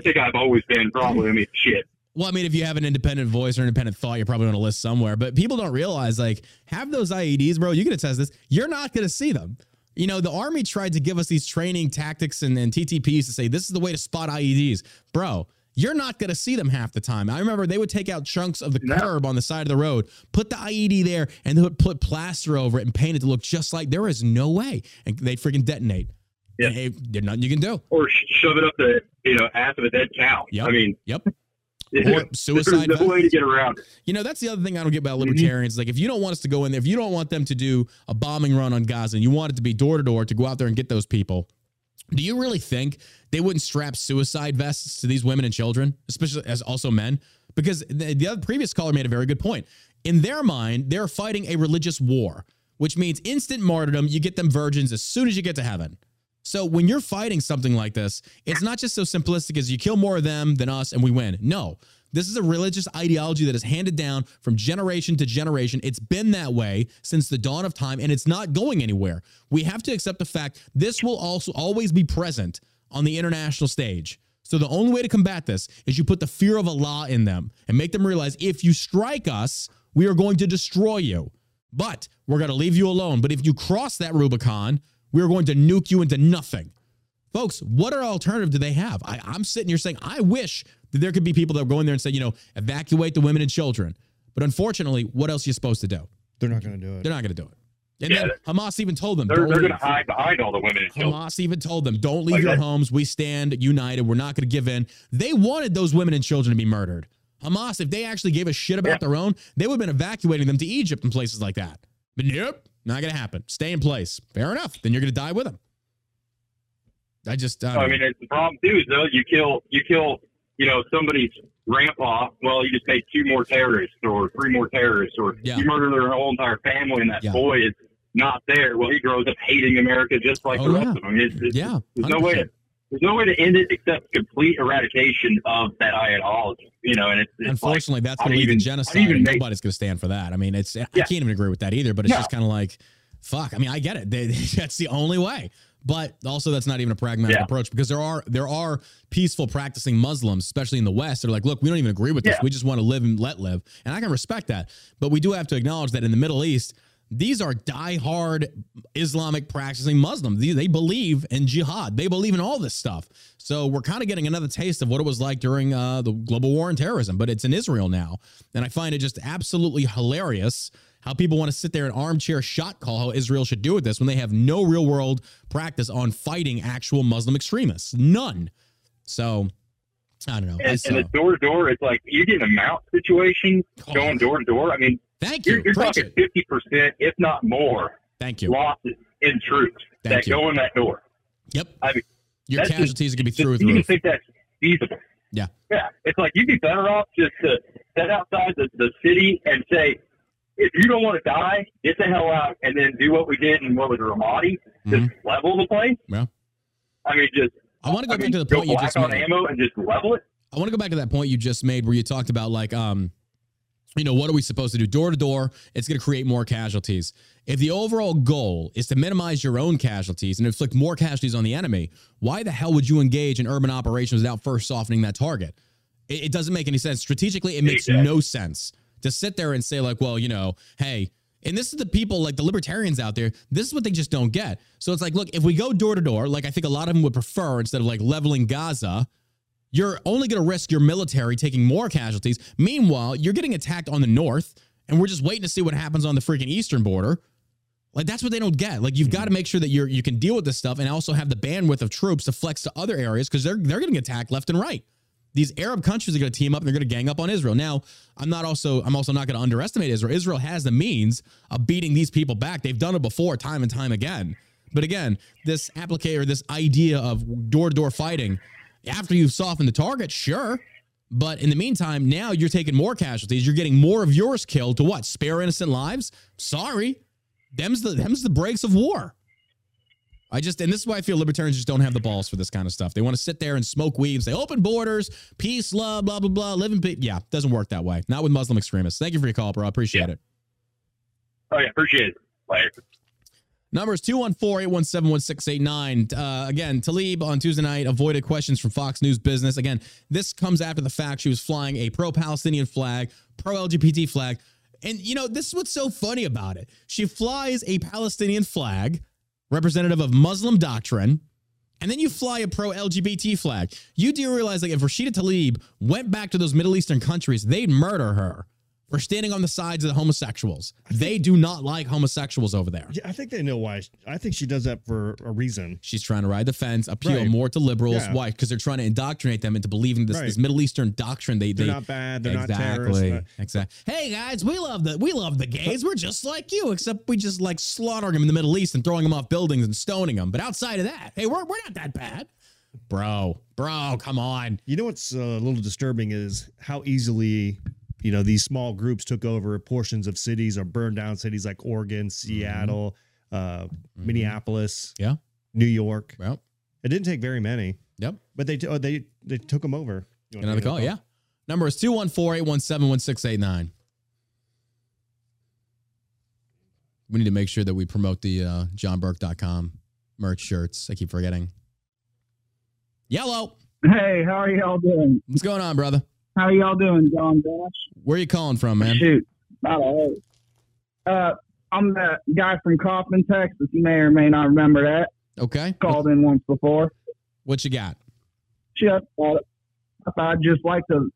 think I've always been probably, shit. Well, I mean, if you have an independent voice or independent thought, you're probably on a list somewhere. But people don't realize, like, have those IEDs, bro, you can attest this, you're not going to see them. You know, the Army tried to give us these training tactics and TTPs to say, this is the way to spot IEDs. Bro, you're not going to see them half the time. I remember they would take out chunks of the curb on the side of the road, put the IED there, and they would put plaster over it and paint it to look just like there is no way. And they freaking detonate. Yeah. Hey, there's nothing you can do. Or shove it up the ass of a dead cow. Yep. I mean, yep. Or suicide. There's no way to get around it. You know, that's the other thing I don't get about libertarians. Like, if you don't want us to go in there, if you don't want them to do a bombing run on Gaza and you want it to be door-to-door to go out there and get those people, do you really think they wouldn't strap suicide vests to these women and children, especially as also men? Because the other previous caller made a very good point. In their mind, they're fighting a religious war, which means instant martyrdom. You get them virgins as soon as you get to heaven. So when you're fighting something like this, it's not just so simplistic as you kill more of them than us and we win. No, this is a religious ideology that is handed down from generation to generation. It's been that way since the dawn of time, and it's not going anywhere. We have to accept the fact this will also always be present on the international stage. So the only way to combat this is you put the fear of Allah in them and make them realize if you strike us, we are going to destroy you, but we're going to leave you alone. But if you cross that Rubicon, we're going to nuke you into nothing. Folks, what alternative do they have? I'm sitting here saying, I wish that there could be people that go in there and say, evacuate the women and children. But unfortunately, what else are you supposed to do? They're not going to do it. They're not going to do it. And then Hamas even told them. They're going to hide behind all the women and children. Hamas even told them, don't leave your homes. We stand united. We're not going to give in. They wanted those women and children to be murdered. Hamas, if they actually gave a shit about their own, they would have been evacuating them to Egypt and places like that. But nope. Not going to happen. Stay in place. Fair enough. Then you're going to die with them. I just, I mean, it's the problem too is though you kill, somebody's grandpa. Well, you just take two more terrorists or three more terrorists or you murder their whole entire family and that boy is not there. Well, he grows up hating America just like the rest of them. There's no way. There's no way to end it except complete eradication of that ideology, and it's unfortunately, that's going to lead to genocide. Nobody's going to stand for that. I mean, I can't even agree with that either, but it's just kind of like, fuck. I mean, I get it. That's the only way. But also that's not even a pragmatic approach because there are peaceful practicing Muslims, especially in the West. They're like, look, we don't even agree with this. We just want to live and let live. And I can respect that. But we do have to acknowledge that in the Middle East, these are diehard Islamic practicing Muslims. They believe in jihad. They believe in all this stuff. So we're kind of getting another taste of what it was like during the global war on terrorism, but it's in Israel now. And I find it just absolutely hilarious how people want to sit there and armchair shot call how Israel should do with this when they have no real world practice on fighting actual Muslim extremists. None. So I don't know. And the door to door, it's like you get a mount situation going door to door. I mean, thank you. You're talking 50%, if not more. Thank you. Losses in troops that go in that door. Yep. I mean, your casualties are going to be through the roof. You think that's feasible? Yeah. Yeah. It's like you'd be better off just to set outside the city and say, if you don't want to die, get the hell out, and then do what we did in what was Ramadi, just level the place. Yeah. I mean, just I want to go back to the point you just made. Go black on ammo and just level it. I want to go back to that point you just made where you talked about like what are we supposed to do? Door to door, it's going to create more casualties. If the overall goal is to minimize your own casualties and inflict more casualties on the enemy, why the hell would you engage in urban operations without first softening that target? It doesn't make any sense. Strategically, it makes no sense to sit there and say like, well, hey, and this is the people like the libertarians out there. This is what they just don't get. So it's like, look, if we go door to door, like I think a lot of them would prefer instead of like leveling Gaza, you're only going to risk your military taking more casualties. Meanwhile, you're getting attacked on the north, and we're just waiting to see what happens on the freaking eastern border. Like, that's what they don't get. Like, you've got to make sure that you can deal with this stuff and also have the bandwidth of troops to flex to other areas because they're getting attacked left and right. These Arab countries are going to team up and they're going to gang up on Israel. Now, I'm also not going to underestimate Israel. Israel has the means of beating these people back. They've done it before time and time again. But again, this application or this idea of door-to-door fighting after you've softened the target, sure. But in the meantime, now you're taking more casualties. You're getting more of yours killed to what? Spare innocent lives? Sorry. Them's the breaks of war. And this is why I feel libertarians just don't have the balls for this kind of stuff. They want to sit there and smoke weed and say, open borders, peace, love, blah, blah, blah, live in peace. Yeah, it doesn't work that way. Not with Muslim extremists. Thank you for your call, bro. I appreciate it. Oh, yeah, appreciate it. Later. Number is 214-817-1689. Again, Tlaib on Tuesday night avoided questions from Fox News Business. Again, this comes after the fact she was flying a pro-Palestinian flag, pro-LGBT flag. And, this is what's so funny about it. She flies a Palestinian flag, representative of Muslim doctrine, and then you fly a pro-LGBT flag. You do realize, like, if Rashida Tlaib went back to those Middle Eastern countries, they'd murder her. We're standing on the sides of the homosexuals. They do not like homosexuals over there. Yeah, I think they know why. I think she does that for a reason. She's trying to ride the fence, appeal more to liberals. Yeah. Why? Because they're trying to indoctrinate them into believing this, this Middle Eastern doctrine. They're not bad. They're not terrorists. Exactly. Hey, guys, we love the gays. We're just like you, except we just like slaughtering them in the Middle East and throwing them off buildings and stoning them. But outside of that, hey, we're not that bad. Bro, come on. You know what's a little disturbing is how easily... You know, these small groups took over portions of cities or burned down cities like Oregon, Seattle, Minneapolis, New York. Well, it didn't take very many. Yep. But they took them over. Another call? Yeah. Number is 214-817-1689. We need to make sure that we promote the johnburk.com merch shirts. I keep forgetting. Yellow. Hey, how are y'all doing? What's going on, brother? How y'all doing, John Dash? Where are you calling from, man? Shoot. About all right. I'm the guy from Kaufman, Texas. You may or may not remember that. Okay. Called in once before. What you got? Shit. I'd just like to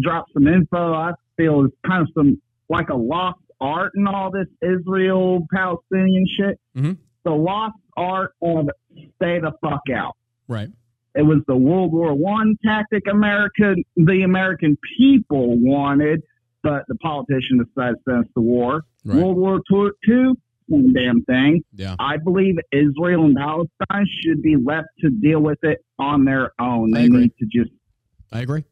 drop some info. I feel it's kind of some, like, a lost art in all this Israel-Palestinian shit. Mm-hmm. The lost art of stay the fuck out. Right. It was the World War I tactic the American people wanted, but the politician decided to send us to war. Right. World War II, same damn thing. Yeah. I believe Israel and Palestine should be left to deal with it on their own. They need to just... I agree.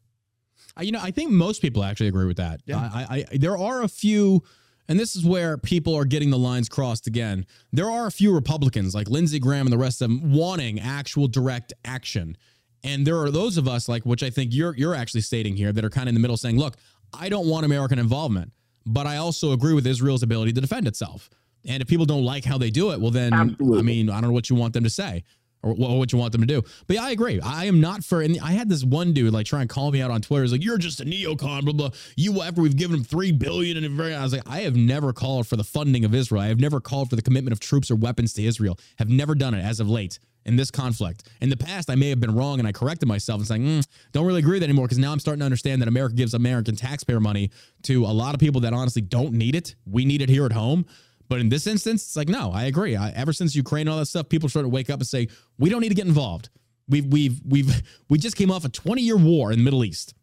You know, I think most people actually agree with that. Yeah. There are a few... And this is where people are getting the lines crossed again. There are a few Republicans like Lindsey Graham and the rest of them wanting actual direct action. And there are those of us, like, which I think you're actually stating here, that are kind of in the middle saying, look, I don't want American involvement, but I also agree with Israel's ability to defend itself. And if people don't like how they do it, well, then, absolutely. I mean, I don't know what you want them to say or what you want them to do. But yeah, I agree. I am not for, and I had this one dude like try and call me out on Twitter. He's like, you're just a neocon, blah, blah. You, after we've given him $3 billion and I was like, I have never called for the funding of Israel. I have never called for the commitment of troops or weapons to Israel. Have never done it as of late in this conflict. In the past, I may have been wrong and I corrected myself and saying, don't really agree with that anymore because now I'm starting to understand that America gives American taxpayer money to a lot of people that honestly don't need it. We need it here at home. But in this instance, it's like, no, I agree. Ever since Ukraine and all that stuff, people started to wake up and say, we don't need to get involved. We just came off a 20-year war in the Middle East.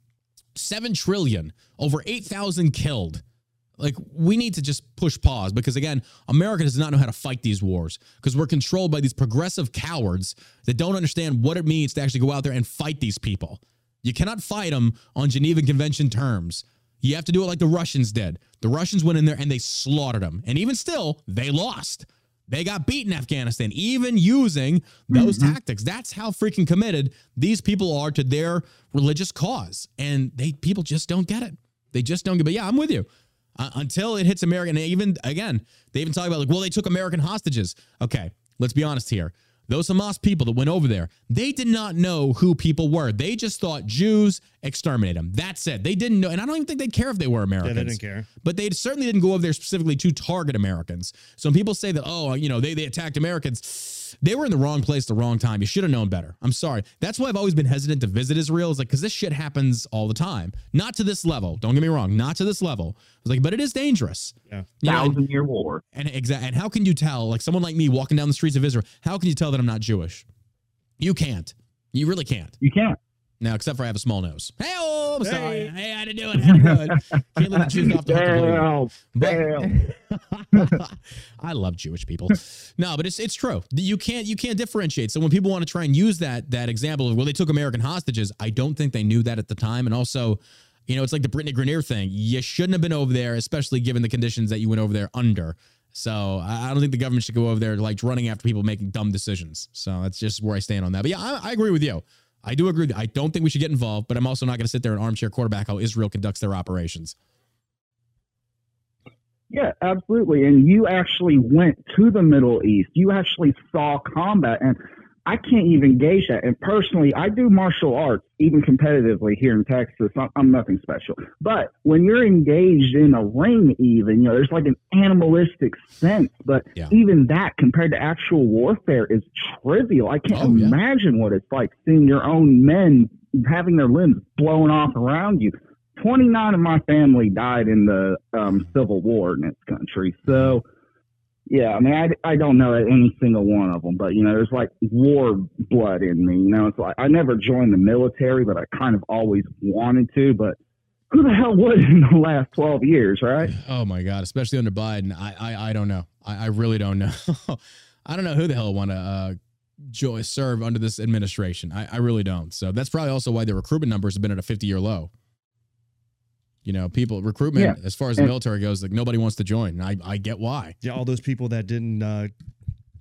7 trillion, over 8,000 killed. Like, we need to just push pause because, again, America does not know how to fight these wars because we're controlled by these progressive cowards that don't understand what it means to actually go out there and fight these people. You cannot fight them on Geneva Convention terms. You have to do it like the Russians did. The Russians went in there and they slaughtered them. And even still, they lost. They got beaten in Afghanistan, even using those tactics. That's how freaking committed these people are to their religious cause. And people just don't get it. They just don't get it. But yeah, I'm with you. Until it hits America. And they even talk about, like, well, they took American hostages. Okay, let's be honest here. Those Hamas people that went over there, they did not know who people were. They just thought Jews, exterminate them. That's it. They didn't know. And I don't even think they'd care if they were Americans. Yeah, they didn't care. But they certainly didn't go over there specifically to target Americans. So when people say that, oh, you know, they attacked Americans, they were in the wrong place at the wrong time. You should have known better. I'm sorry. That's why I've always been hesitant to visit Israel. It's like, because this shit happens all the time. Not to this level. Don't get me wrong. Not to this level. It's like, but it is dangerous. Yeah. 1,000-year war. And how can you tell, like someone like me walking down the streets of Israel, how can you tell that I'm not Jewish? You can't. You really can't. You can't. No, except for I have a small nose. Hey-oh, I'm sorry. Hey, I had to do it. Can't let the Jews off the hook. But I love Jewish people. No, but it's true. You can't differentiate. So when people want to try and use that example of, well, they took American hostages, I don't think they knew that at the time. And also, you know, it's like the Brittany Grenier thing. You shouldn't have been over there, especially given the conditions that you went over there under. So I don't think the government should go over there like running after people making dumb decisions. So that's just where I stand on that. But yeah, I agree with you. I do agree. I don't think we should get involved, but I'm also not going to sit there and armchair quarterback how Israel conducts their operations. Yeah, absolutely. And you actually went to the Middle East. You actually saw combat. And I can't even gauge that. And personally, I do martial arts, even competitively here in Texas. I'm nothing special. But when you're engaged in a ring, even, you know, there's like an animalistic sense. But even that compared to actual warfare is trivial. I can't imagine what it's like seeing your own men having their limbs blown off around you. 29 of my family died in the Civil War in this country. So, yeah, I mean, I don't know any single one of them, but, you know, there's like war blood in me. You know, it's like I never joined the military, but I kind of always wanted to. But who the hell would in the last 12 years, right? Oh, my God, especially under Biden. I don't know. I really don't know. I don't know who the hell want to serve under this administration. I really don't. So that's probably also why the recruitment numbers have been at a 50-year low. You know, people recruitment as far as the military goes, like nobody wants to join. I get why. Yeah, all those people that didn't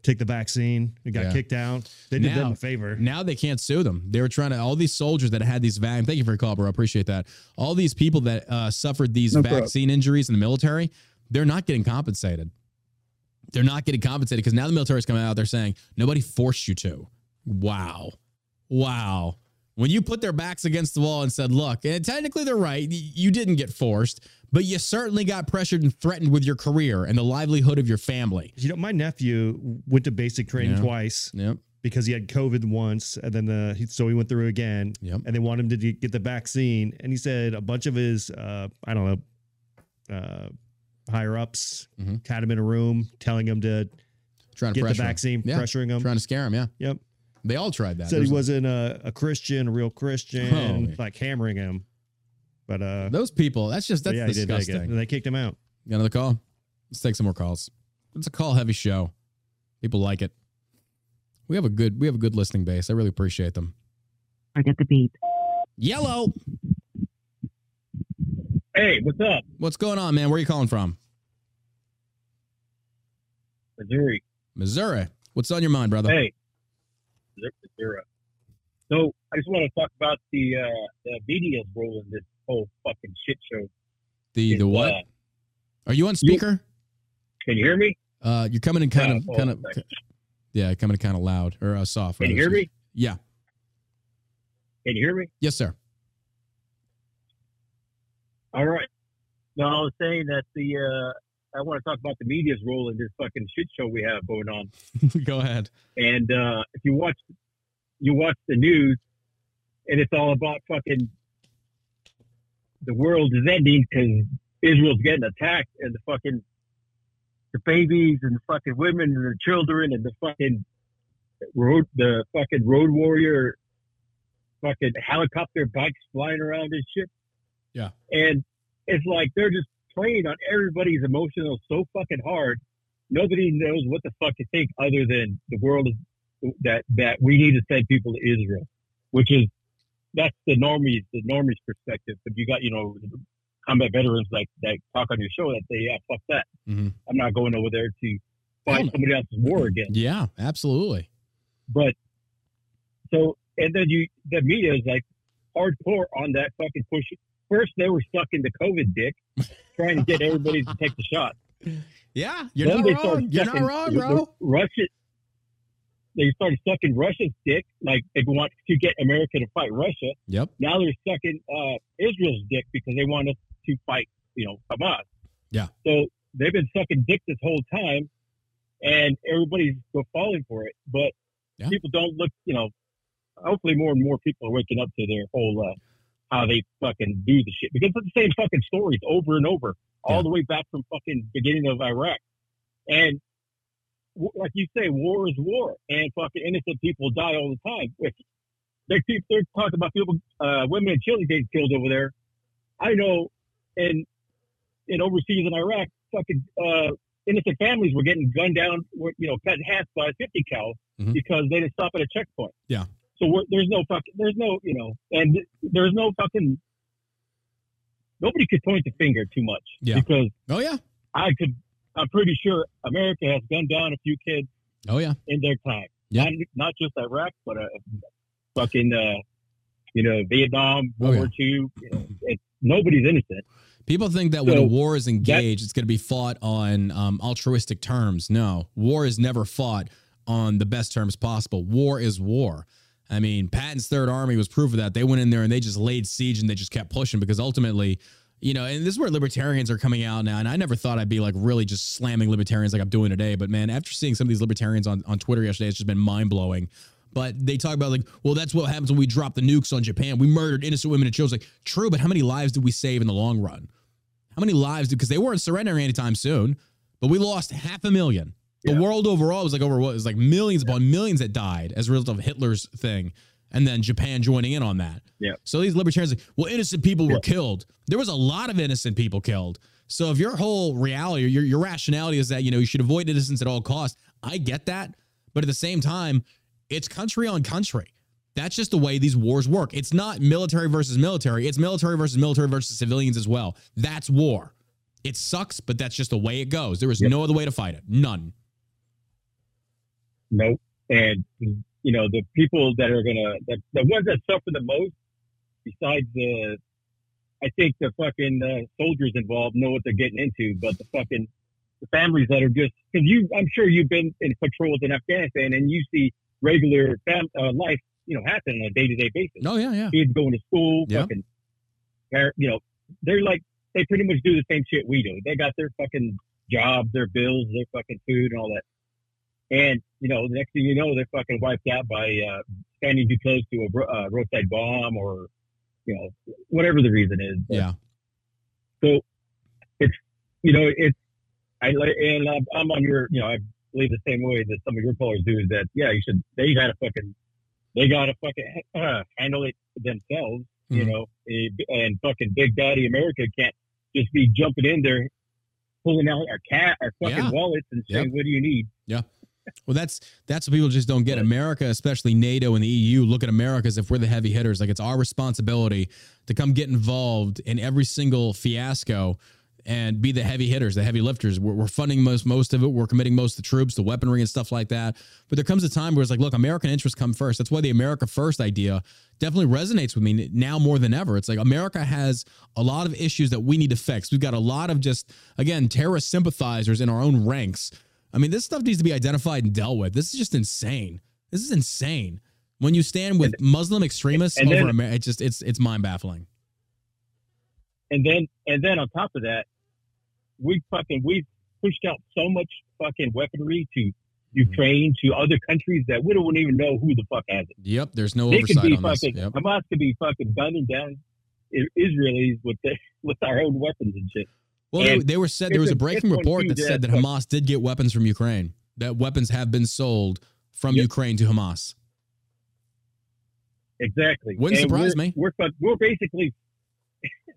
take the vaccine and got kicked out, they did them a favor. Now they can't sue them. They were trying to all these soldiers that had these vaccines. Thank you for your call, bro. I appreciate that. All these people that suffered these vaccine injuries in the military, they're not getting compensated. They're not getting compensated because now the military's coming out. They're saying nobody forced you to. Wow. When you put their backs against the wall and said, look, and technically they're right, you didn't get forced, but you certainly got pressured and threatened with your career and the livelihood of your family. You know, my nephew went to basic training twice because he had COVID once, and then so he went through again, and they wanted him to get the vaccine. And he said a bunch of his, I don't know, higher-ups had him in a room telling him to get the vaccine, pressuring him. Trying to scare him, Yep. They all tried that. Said he wasn't a Christian, a real Christian, like hammering him. But those people, that's disgusting. They kicked him out. Got another call? Let's take some more calls. It's a call-heavy show. People like it. We have a good listening base. I really appreciate them. I get the beat. Yellow. Hey, what's up? What's going on, man? Where are you calling from? Missouri. What's on your mind, brother? Hey. Zero. So I just want to talk about the media ruling this whole fucking shit show. The what? Are you on speaker? Can you hear me? You're coming in kind of yeah, coming in kind of loud or soft. Can you hear me? Yeah. Can you hear me? Yes, sir. All right. No, I was saying that I want to talk about the media's role in this fucking shit show we have going on. Go ahead. And if you watch the news, and it's all about fucking the world is ending because Israel's getting attacked, and the babies and the fucking women and the children and the fucking road warrior fucking helicopter bikes flying around and shit. Yeah. And it's like they're just playing on everybody's emotions so fucking hard, nobody knows what the fuck to think other than the world is that we need to send people to Israel, which is that's the normies perspective. But you got combat veterans that talk on your show that say fuck that, I'm not going over there to fight somebody else's war again. Yeah, absolutely. But so and then the media is like hardcore on that fucking push. First, they were stuck in the COVID dick, trying to get everybody to take the shot. Yeah, you're not wrong, bro. They started stuck in Russia's dick, like they want to get America to fight Russia. Yep. Now they're stuck in Israel's dick because they want us to fight, Hamas. Yeah. So they've been sucking dick this whole time, and everybody's falling for it. But people don't look, hopefully more and more people are waking up to their whole how they fucking do the shit, because it's the same fucking stories over and over, all the way back from fucking beginning of Iraq. And like you say, war is war, and fucking innocent people die all the time. If they're talking about people, women and children getting killed over there. I know, and overseas in Iraq, fucking innocent families were getting gunned down, cut in half by a 50 cal because they didn't stop at a checkpoint. Yeah. So nobody could point the finger too much. Yeah. Because I'm pretty sure America has gunned down a few kids. Oh yeah. In their time. Yeah. Not just Iraq, but Vietnam, World War II. Nobody's innocent. People think that when a war is engaged, it's going to be fought on altruistic terms. No, war is never fought on the best terms possible. War is war. I mean, Patton's Third Army was proof of that. They went in there and they just laid siege and they just kept pushing, because ultimately, you know, and this is where libertarians are coming out now. And I never thought I'd be like really just slamming libertarians like I'm doing today. But man, after seeing some of these libertarians on Twitter yesterday, it's just been mind blowing. But they talk about like, well, that's what happens when we drop the nukes on Japan. We murdered innocent women and children. Like, true, but how many lives did we save in the long run? How many lives? Because they weren't surrendering anytime soon, but we lost 500,000. The world overall was like over what? It was like millions upon millions that died as a result of Hitler's thing. And then Japan joining in on that. Yeah. So these libertarians, like, well, innocent people were killed. There was a lot of innocent people killed. So if your whole reality, your rationality is that, you know, you should avoid innocence at all costs, I get that. But at the same time, it's country on country. That's just the way these wars work. It's not military versus military. It's military versus civilians as well. That's war. It sucks, but that's just the way it goes. There is no other way to fight it. None. Nope. And, you know, the people that are going to, the ones that suffer the most, besides the, I think the fucking soldiers involved know what they're getting into, but the fucking the families that are just, because you, I'm sure you've been in patrols in Afghanistan and you see regular life, you know, happen on a day-to-day basis. Oh, yeah, yeah. Kids going to school, fucking, you know, they're like, they pretty much do the same shit we do. They got their fucking jobs, their bills, their fucking food and all that. And, you know, the next thing you know, they're fucking wiped out by standing too close to a roadside bomb or, you know, whatever the reason is. But, so it's, you know, it's, and I'm on your, you know, I believe the same way that some of your callers do, is that, you should, they got to fucking handle it themselves, you know, and fucking Big Daddy America can't just be jumping in there, pulling out our fucking wallets and saying, what do you need? Well, that's what people just don't get. America, especially NATO and the EU, look at America as if we're the heavy hitters. Like, it's our responsibility to come get involved in every single fiasco and be the heavy hitters, the heavy lifters. We're funding most of it. We're committing most of the troops, the weaponry and stuff like that. But there comes a time where it's like, look, American interests come first. That's why the America First idea definitely resonates with me now more than ever. It's like America has a lot of issues that we need to fix. We've got a lot of just, again, terrorist sympathizers in our own ranks. I mean, this stuff needs to be identified and dealt with. This is just insane. This is insane. When you stand with Muslim extremists over America, it's just, it's mind baffling. And then on top of that, we've pushed out so much fucking weaponry to Ukraine, to other countries that we don't even know who the fuck has it. There's no oversight on this. Hamas could be fucking gunning down Israelis with our own weapons and shit. Well, they were said there was a breaking report that said that Hamas did get weapons from Ukraine, that weapons have been sold from Ukraine to Hamas. Exactly. Wouldn't surprise me. We're basically,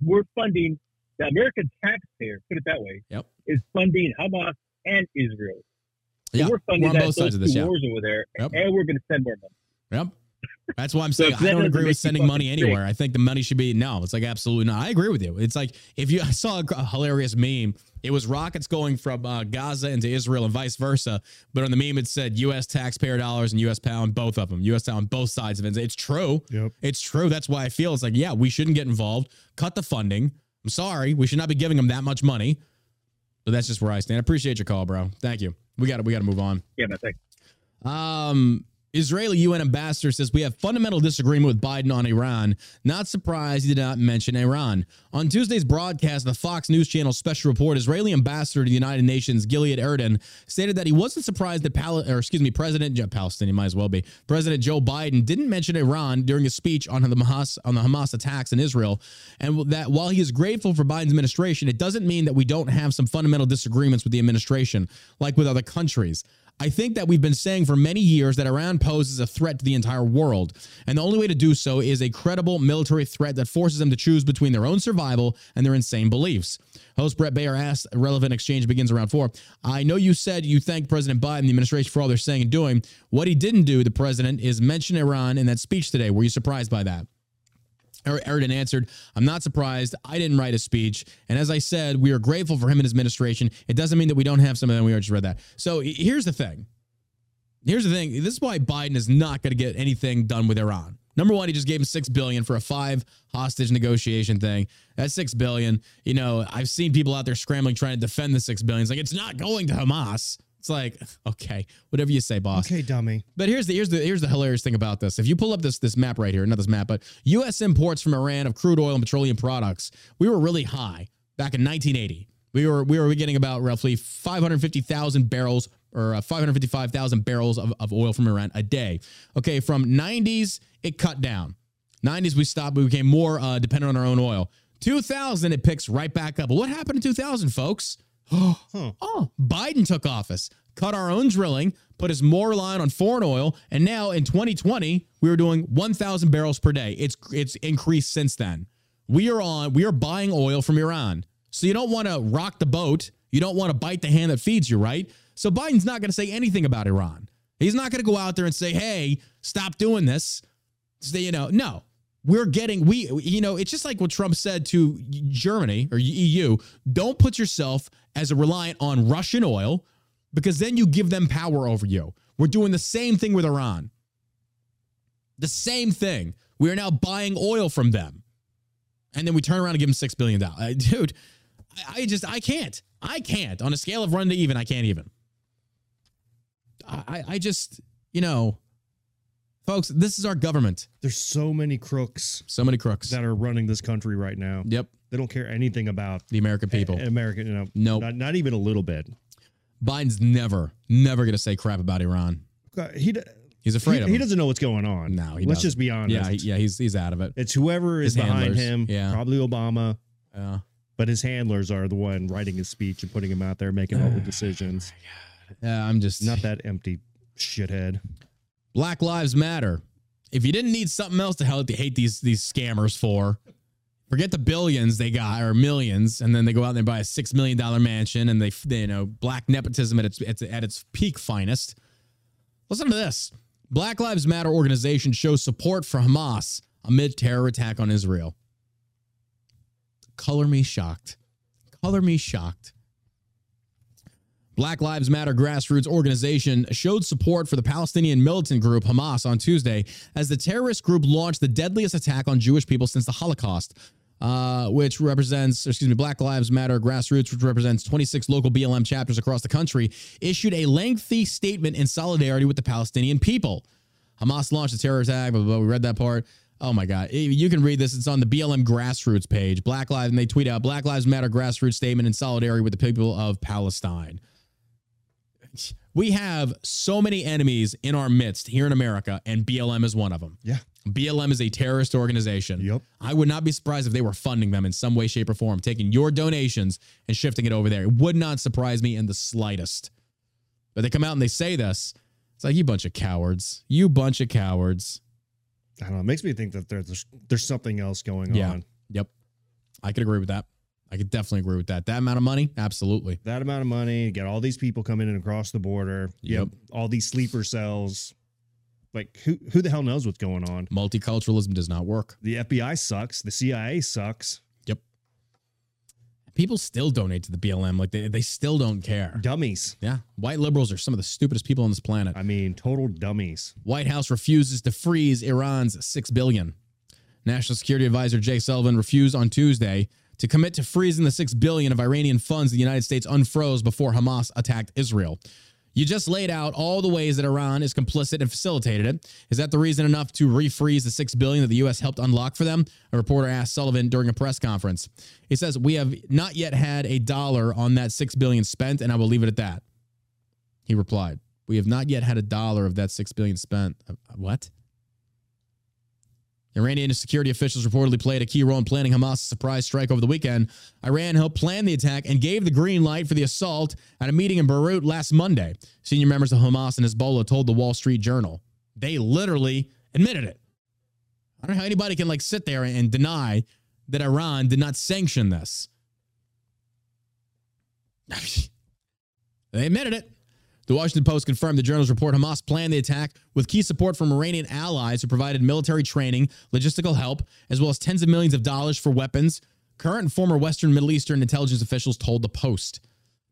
we're funding, the American taxpayer, put it that way, is funding Hamas and Israel. So we're funding those two wars over there, and we're going to send more money. That's why I'm saying I don't agree with sending money anywhere. I think the money should be, it's like absolutely not. I agree with you. It's like, if you, I saw a hilarious meme. It was rockets going from Gaza into Israel and vice versa. But on the meme, it said U.S. taxpayer dollars and U.S. pound, both of them. U.S. pound, both sides of it. It's true. It's true. That's why I feel it's like, we shouldn't get involved. Cut the funding. I'm sorry. We should not be giving them that much money. But that's just where I stand. I appreciate your call, bro. Thank you. We got to move on. Yeah, no, thanks. Israeli UN ambassador says we have fundamental disagreement with Biden on Iran. Not surprised he did not mention Iran. On Tuesday's broadcast, the Fox News Channel special report, Israeli ambassador to the United Nations, Gilad Erdan, stated that he wasn't surprised that President Joe Biden didn't mention Iran during his speech on the Hamas attacks in Israel, and that while he is grateful for Biden's administration, it doesn't mean that we don't have some fundamental disagreements with the administration, like with other countries. I think that we've been saying for many years that Iran poses a threat to the entire world, and the only way to do so is a credible military threat that forces them to choose between their own survival and their insane beliefs. Host Brett Baer asked, relevant exchange begins around 4. I know you said you thank President Biden and the administration for all they're saying and doing. What he didn't do, the president, is mention Iran in that speech today. Were you surprised by that? Erdan answered, I'm not surprised. I didn't write a speech. And as I said, we are grateful for him and his administration. It doesn't mean that we don't have some of them. We already just read that. So here's the thing. This is why Biden is not going to get anything done with Iran. Number one, he just gave him $6 billion for a 5 hostage negotiation thing. That's $6 billion. You know, I've seen people out there scrambling, trying to defend the $6 billion. It's like, it's not going to Hamas. It's like, okay, whatever you say, boss. Okay, dummy. But here's the hilarious thing about this. If you pull up this map right here, not this map, but U.S. imports from Iran of crude oil and petroleum products, we were really high back in 1980. We were getting about roughly 550,000 barrels or 555,000 barrels of oil from Iran a day. Okay, from 90s, it cut down. 90s, we stopped. We became more dependent on our own oil. 2000, it picks right back up. But what happened in 2000, folks? Oh, Biden took office, cut our own drilling, put us more reliant on foreign oil, and now in 2020 we were doing 1,000 barrels per day. It's increased since then. We are buying oil from Iran. So you don't want to rock the boat. You don't want to bite the hand that feeds you, right? So Biden's not going to say anything about Iran. He's not going to go out there and say, "Hey, stop doing this." So, you know, no. We're getting, you know, it's just like what Trump said to Germany or EU, don't put yourself as a reliant on Russian oil because then you give them power over you. We're doing the same thing with Iran. The same thing. We are now buying oil from them. And then we turn around and give them $6 billion. Dude, I can't. I can't. On a scale of run to even, I can't even. I just, you know. Folks, this is our government. There's so many crooks. So many crooks. That are running this country right now. Yep. They don't care anything about the American people. American, you know. Nope. Not even a little bit. Biden's never going to say crap about Iran. He's afraid of it. He doesn't know what's going on. No, he doesn't. Let's just be honest. Yeah, he's out of it. It's whoever is behind him. Yeah. Probably Obama. Yeah. But his handlers are the one writing his speech and putting him out there, making all the decisions. Yeah, I'm just. Not that empty shithead. Black Lives Matter. If you didn't need something else to hate these scammers for, forget the billions they got or millions, and then they go out and they buy a $6 million mansion and they you know, black nepotism at its peak finest. Listen to this. Black Lives Matter organization shows support for Hamas amid terror attack on Israel. Color me shocked. Color me shocked. Black Lives Matter grassroots organization showed support for the Palestinian militant group Hamas on Tuesday as the terrorist group launched the deadliest attack on Jewish people since the Holocaust, Black Lives Matter grassroots, which represents 26 local BLM chapters across the country, issued a lengthy statement in solidarity with the Palestinian people. Hamas launched a terror attack, but we read that part. Oh, my God. You can read this. It's on the BLM grassroots page. Black Lives, and they tweet out, Black Lives Matter grassroots statement in solidarity with the people of Palestine. We have so many enemies in our midst here in America, and BLM is one of them. Yeah. BLM is a terrorist organization. Yep. I would not be surprised if they were funding them in some way, shape, or form, taking your donations and shifting it over there. It would not surprise me in the slightest. But they come out and they say this. It's like, you bunch of cowards. You bunch of cowards. I don't know. It makes me think that there's something else going on. Yep. I could agree with that. I could definitely agree with that. That amount of money? Absolutely. That amount of money, get all these people coming in across the border, yep. All these sleeper cells. Like, who the hell knows what's going on? Multiculturalism does not work. The FBI sucks. The CIA sucks. Yep. People still donate to the BLM. Like, they still don't care. Dummies. Yeah. White liberals are some of the stupidest people on this planet. I mean, total dummies. White House refuses to freeze Iran's $6 billion. National Security Advisor Jake Sullivan refused on Tuesday to commit to freezing the $6 billion of Iranian funds the United States unfroze before Hamas attacked Israel. You just laid out all the ways that Iran is complicit and facilitated it. Is that the reason enough to refreeze the $6 billion that the U.S. helped unlock for them? A reporter asked Sullivan during a press conference. He says, we have not yet had a dollar on that $6 billion spent, and I will leave it at that. He replied, we have not yet had a dollar of that $6 billion spent. What? Iranian security officials reportedly played a key role in planning Hamas' surprise strike over the weekend. Iran helped plan the attack and gave the green light for the assault at a meeting in Beirut last Monday. Senior members of Hamas and Hezbollah told the Wall Street Journal. They literally admitted it. I don't know how anybody can sit there and deny that Iran did not sanction this. They admitted it. The Washington Post confirmed the journal's report Hamas planned the attack with key support from Iranian allies who provided military training, logistical help, as well as tens of millions of dollars for weapons, current and former Western Middle Eastern intelligence officials told the Post.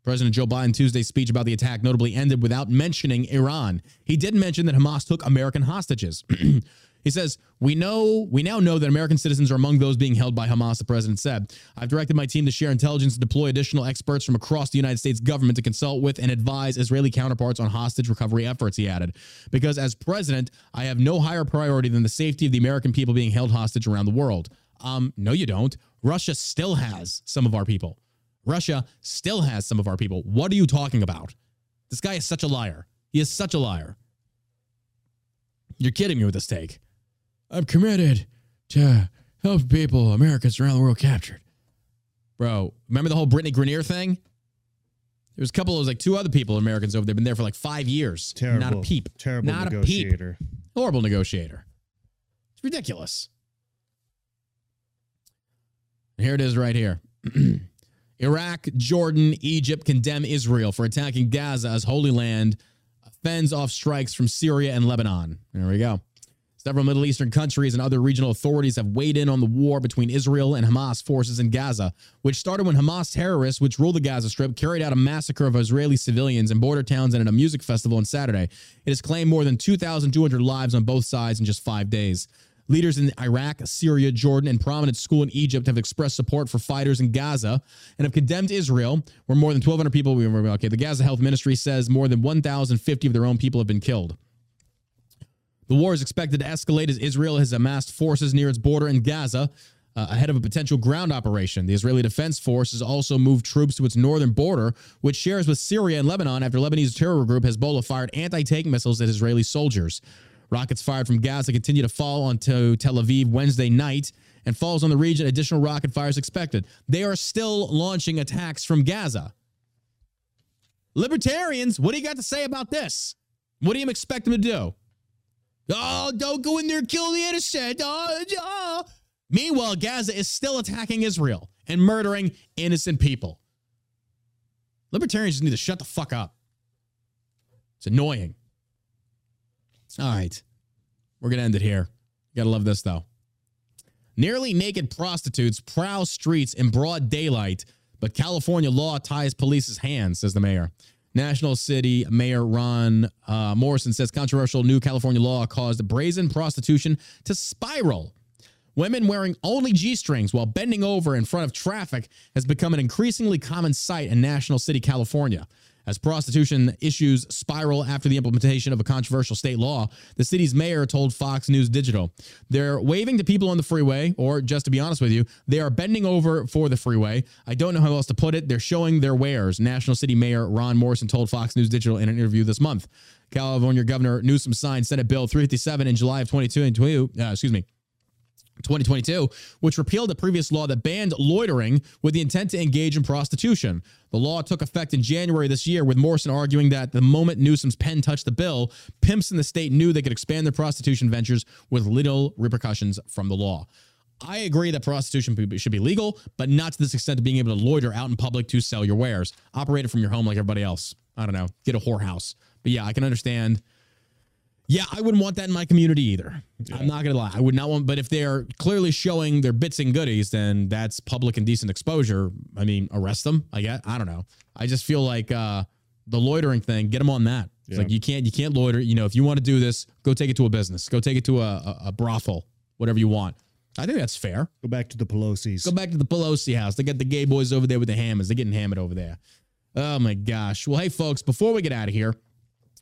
President Joe Biden's Tuesday speech about the attack notably ended without mentioning Iran. He did mention that Hamas took American hostages. He says, we now know that American citizens are among those being held by Hamas, the president said. I've directed my team to share intelligence and deploy additional experts from across the United States government to consult with and advise Israeli counterparts on hostage recovery efforts, he added. Because as president, I have no higher priority than the safety of the American people being held hostage around the world. No, you don't. Russia still has some of our people. Russia still has some of our people. What are you talking about? This guy is such a liar. He is such a liar. You're kidding me with this take. I'm committed to help people, Americans around the world captured. Bro, remember the whole Brittany Griner thing? There was a couple, of like two other people, Americans over there, been there for like 5 years. Terrible. Not a peep. Terrible not negotiator. A peep. Horrible negotiator. It's ridiculous. And here it is right here. Iraq, Jordan, Egypt condemn Israel for attacking Gaza as Holy Land fends off strikes from Syria and Lebanon. There we go. Several Middle Eastern countries and other regional authorities have weighed in on the war between Israel and Hamas forces in Gaza, which started when Hamas terrorists, which rule the Gaza Strip, carried out a massacre of Israeli civilians in border towns and at a music festival on Saturday. It has claimed more than 2,200 lives on both sides in just 5 days. Leaders in Iraq, Syria, Jordan, and prominent schools in Egypt have expressed support for fighters in Gaza and have condemned Israel, where more than 1,200 people... Okay, the Gaza Health Ministry says more than 1,050 of their own people have been killed. The war is expected to escalate as Israel has amassed forces near its border in Gaza ahead of a potential ground operation. The Israeli Defense Force has also moved troops to its northern border, which shares with Syria and Lebanon after Lebanese terror group Hezbollah fired anti-tank missiles at Israeli soldiers. Rockets fired from Gaza continue to fall onto Tel Aviv Wednesday night and falls on the region. Additional rocket fires expected. They are still launching attacks from Gaza. Libertarians, what do you got to say about this? What do you expect them to do? Oh, don't go in there and kill the innocent. Oh. Meanwhile, Gaza is still attacking Israel and murdering innocent people. Libertarians just need to shut the fuck up. It's annoying. All right. We're going to end it here. Got to love this, though. Nearly naked prostitutes prowl streets in broad daylight, but California law ties police's hands, says the mayor. National City Mayor Ron Morrison says controversial new California law caused brazen prostitution to spiral. Women wearing only G-strings while bending over in front of traffic has become an increasingly common sight in National City, California. As prostitution issues spiral after the implementation of a controversial state law, the city's mayor told Fox News Digital, they're waving to people on the freeway, or just to be honest with you, they are bending over for the freeway. I don't know how else to put it. They're showing their wares, National City Mayor Ron Morrison told Fox News Digital in an interview this month. California Governor Newsom signed Senate Bill 357 in July of 2022, which repealed a previous law that banned loitering with the intent to engage in prostitution. The law took effect in January this year, with Morrison arguing that the moment Newsom's pen touched the bill, pimps in the state knew they could expand their prostitution ventures with little repercussions from the law. I agree that prostitution should be legal, but not to this extent of being able to loiter out in public to sell your wares. Operate it from your home like everybody else. I don't know. Get a whorehouse. But yeah, I can understand... Yeah, I wouldn't want that in my community either. Yeah. I'm not going to lie. I would not want, but if they're clearly showing their bits and goodies, then that's public and decent exposure. I mean, arrest them, I guess. I don't know. I just feel like the loitering thing, get them on that. It's like you can't loiter. You know, if you want to do this, go take it to a business. Go take it to a brothel, whatever you want. I think that's fair. Go back to the Pelosi's. Go back to the Pelosi house. They got the gay boys over there with the hammers. They're getting hammered over there. Oh, my gosh. Well, hey, folks, before we get out of here,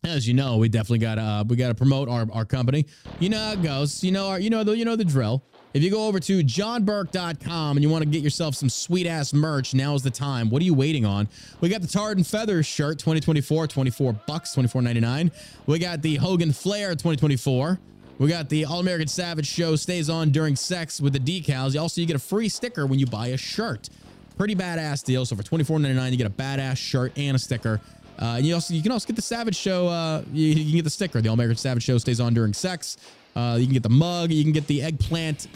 as you know, we definitely gotta promote our company. You know how it goes. You know the drill. If you go over to johnburk.com and you want to get yourself some sweet ass merch, now's the time. What are you waiting on? We got the Tarred and Feathers shirt 2024, $24, $24.99. We got the Hogan Flair 2024. We got the All American Savage Show stays on during sex with the decals. Also, you get a free sticker when you buy a shirt. Pretty badass deal. So for $24.99, you get a badass shirt and a sticker. And you can also get the Savage Show. You can get the sticker. The All American Savage Show stays on during sex. You can get the mug. You can get the eggplant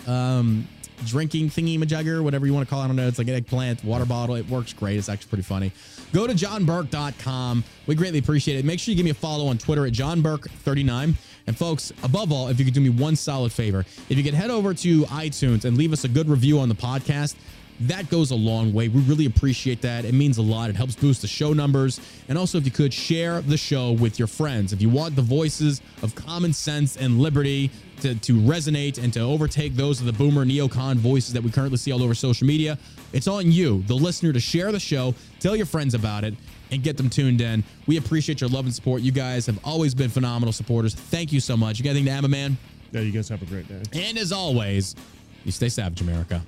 drinking thingy majugger, whatever you want to call it. I don't know. It's like an eggplant water bottle. It works great. It's actually pretty funny. Go to johnburk.com. We greatly appreciate it. Make sure you give me a follow on Twitter at johnburk39. And folks, above all, if you could do me one solid favor, if you could head over to iTunes and leave us a good review on the podcast. that goes a long way. We really appreciate that. It means a lot. It helps boost the show numbers. And also, if you could share the show with your friends, if you want the voices of common sense and liberty to resonate and to overtake those of the boomer neocon voices that we currently see all over social media, it's on you, the listener, to share the show, tell your friends about it, and get them tuned in. We appreciate your love and support. You guys have always been phenomenal supporters. Thank you so much. You got anything to add, my man? Yeah, you guys have a great day. And as always, you stay savage, America.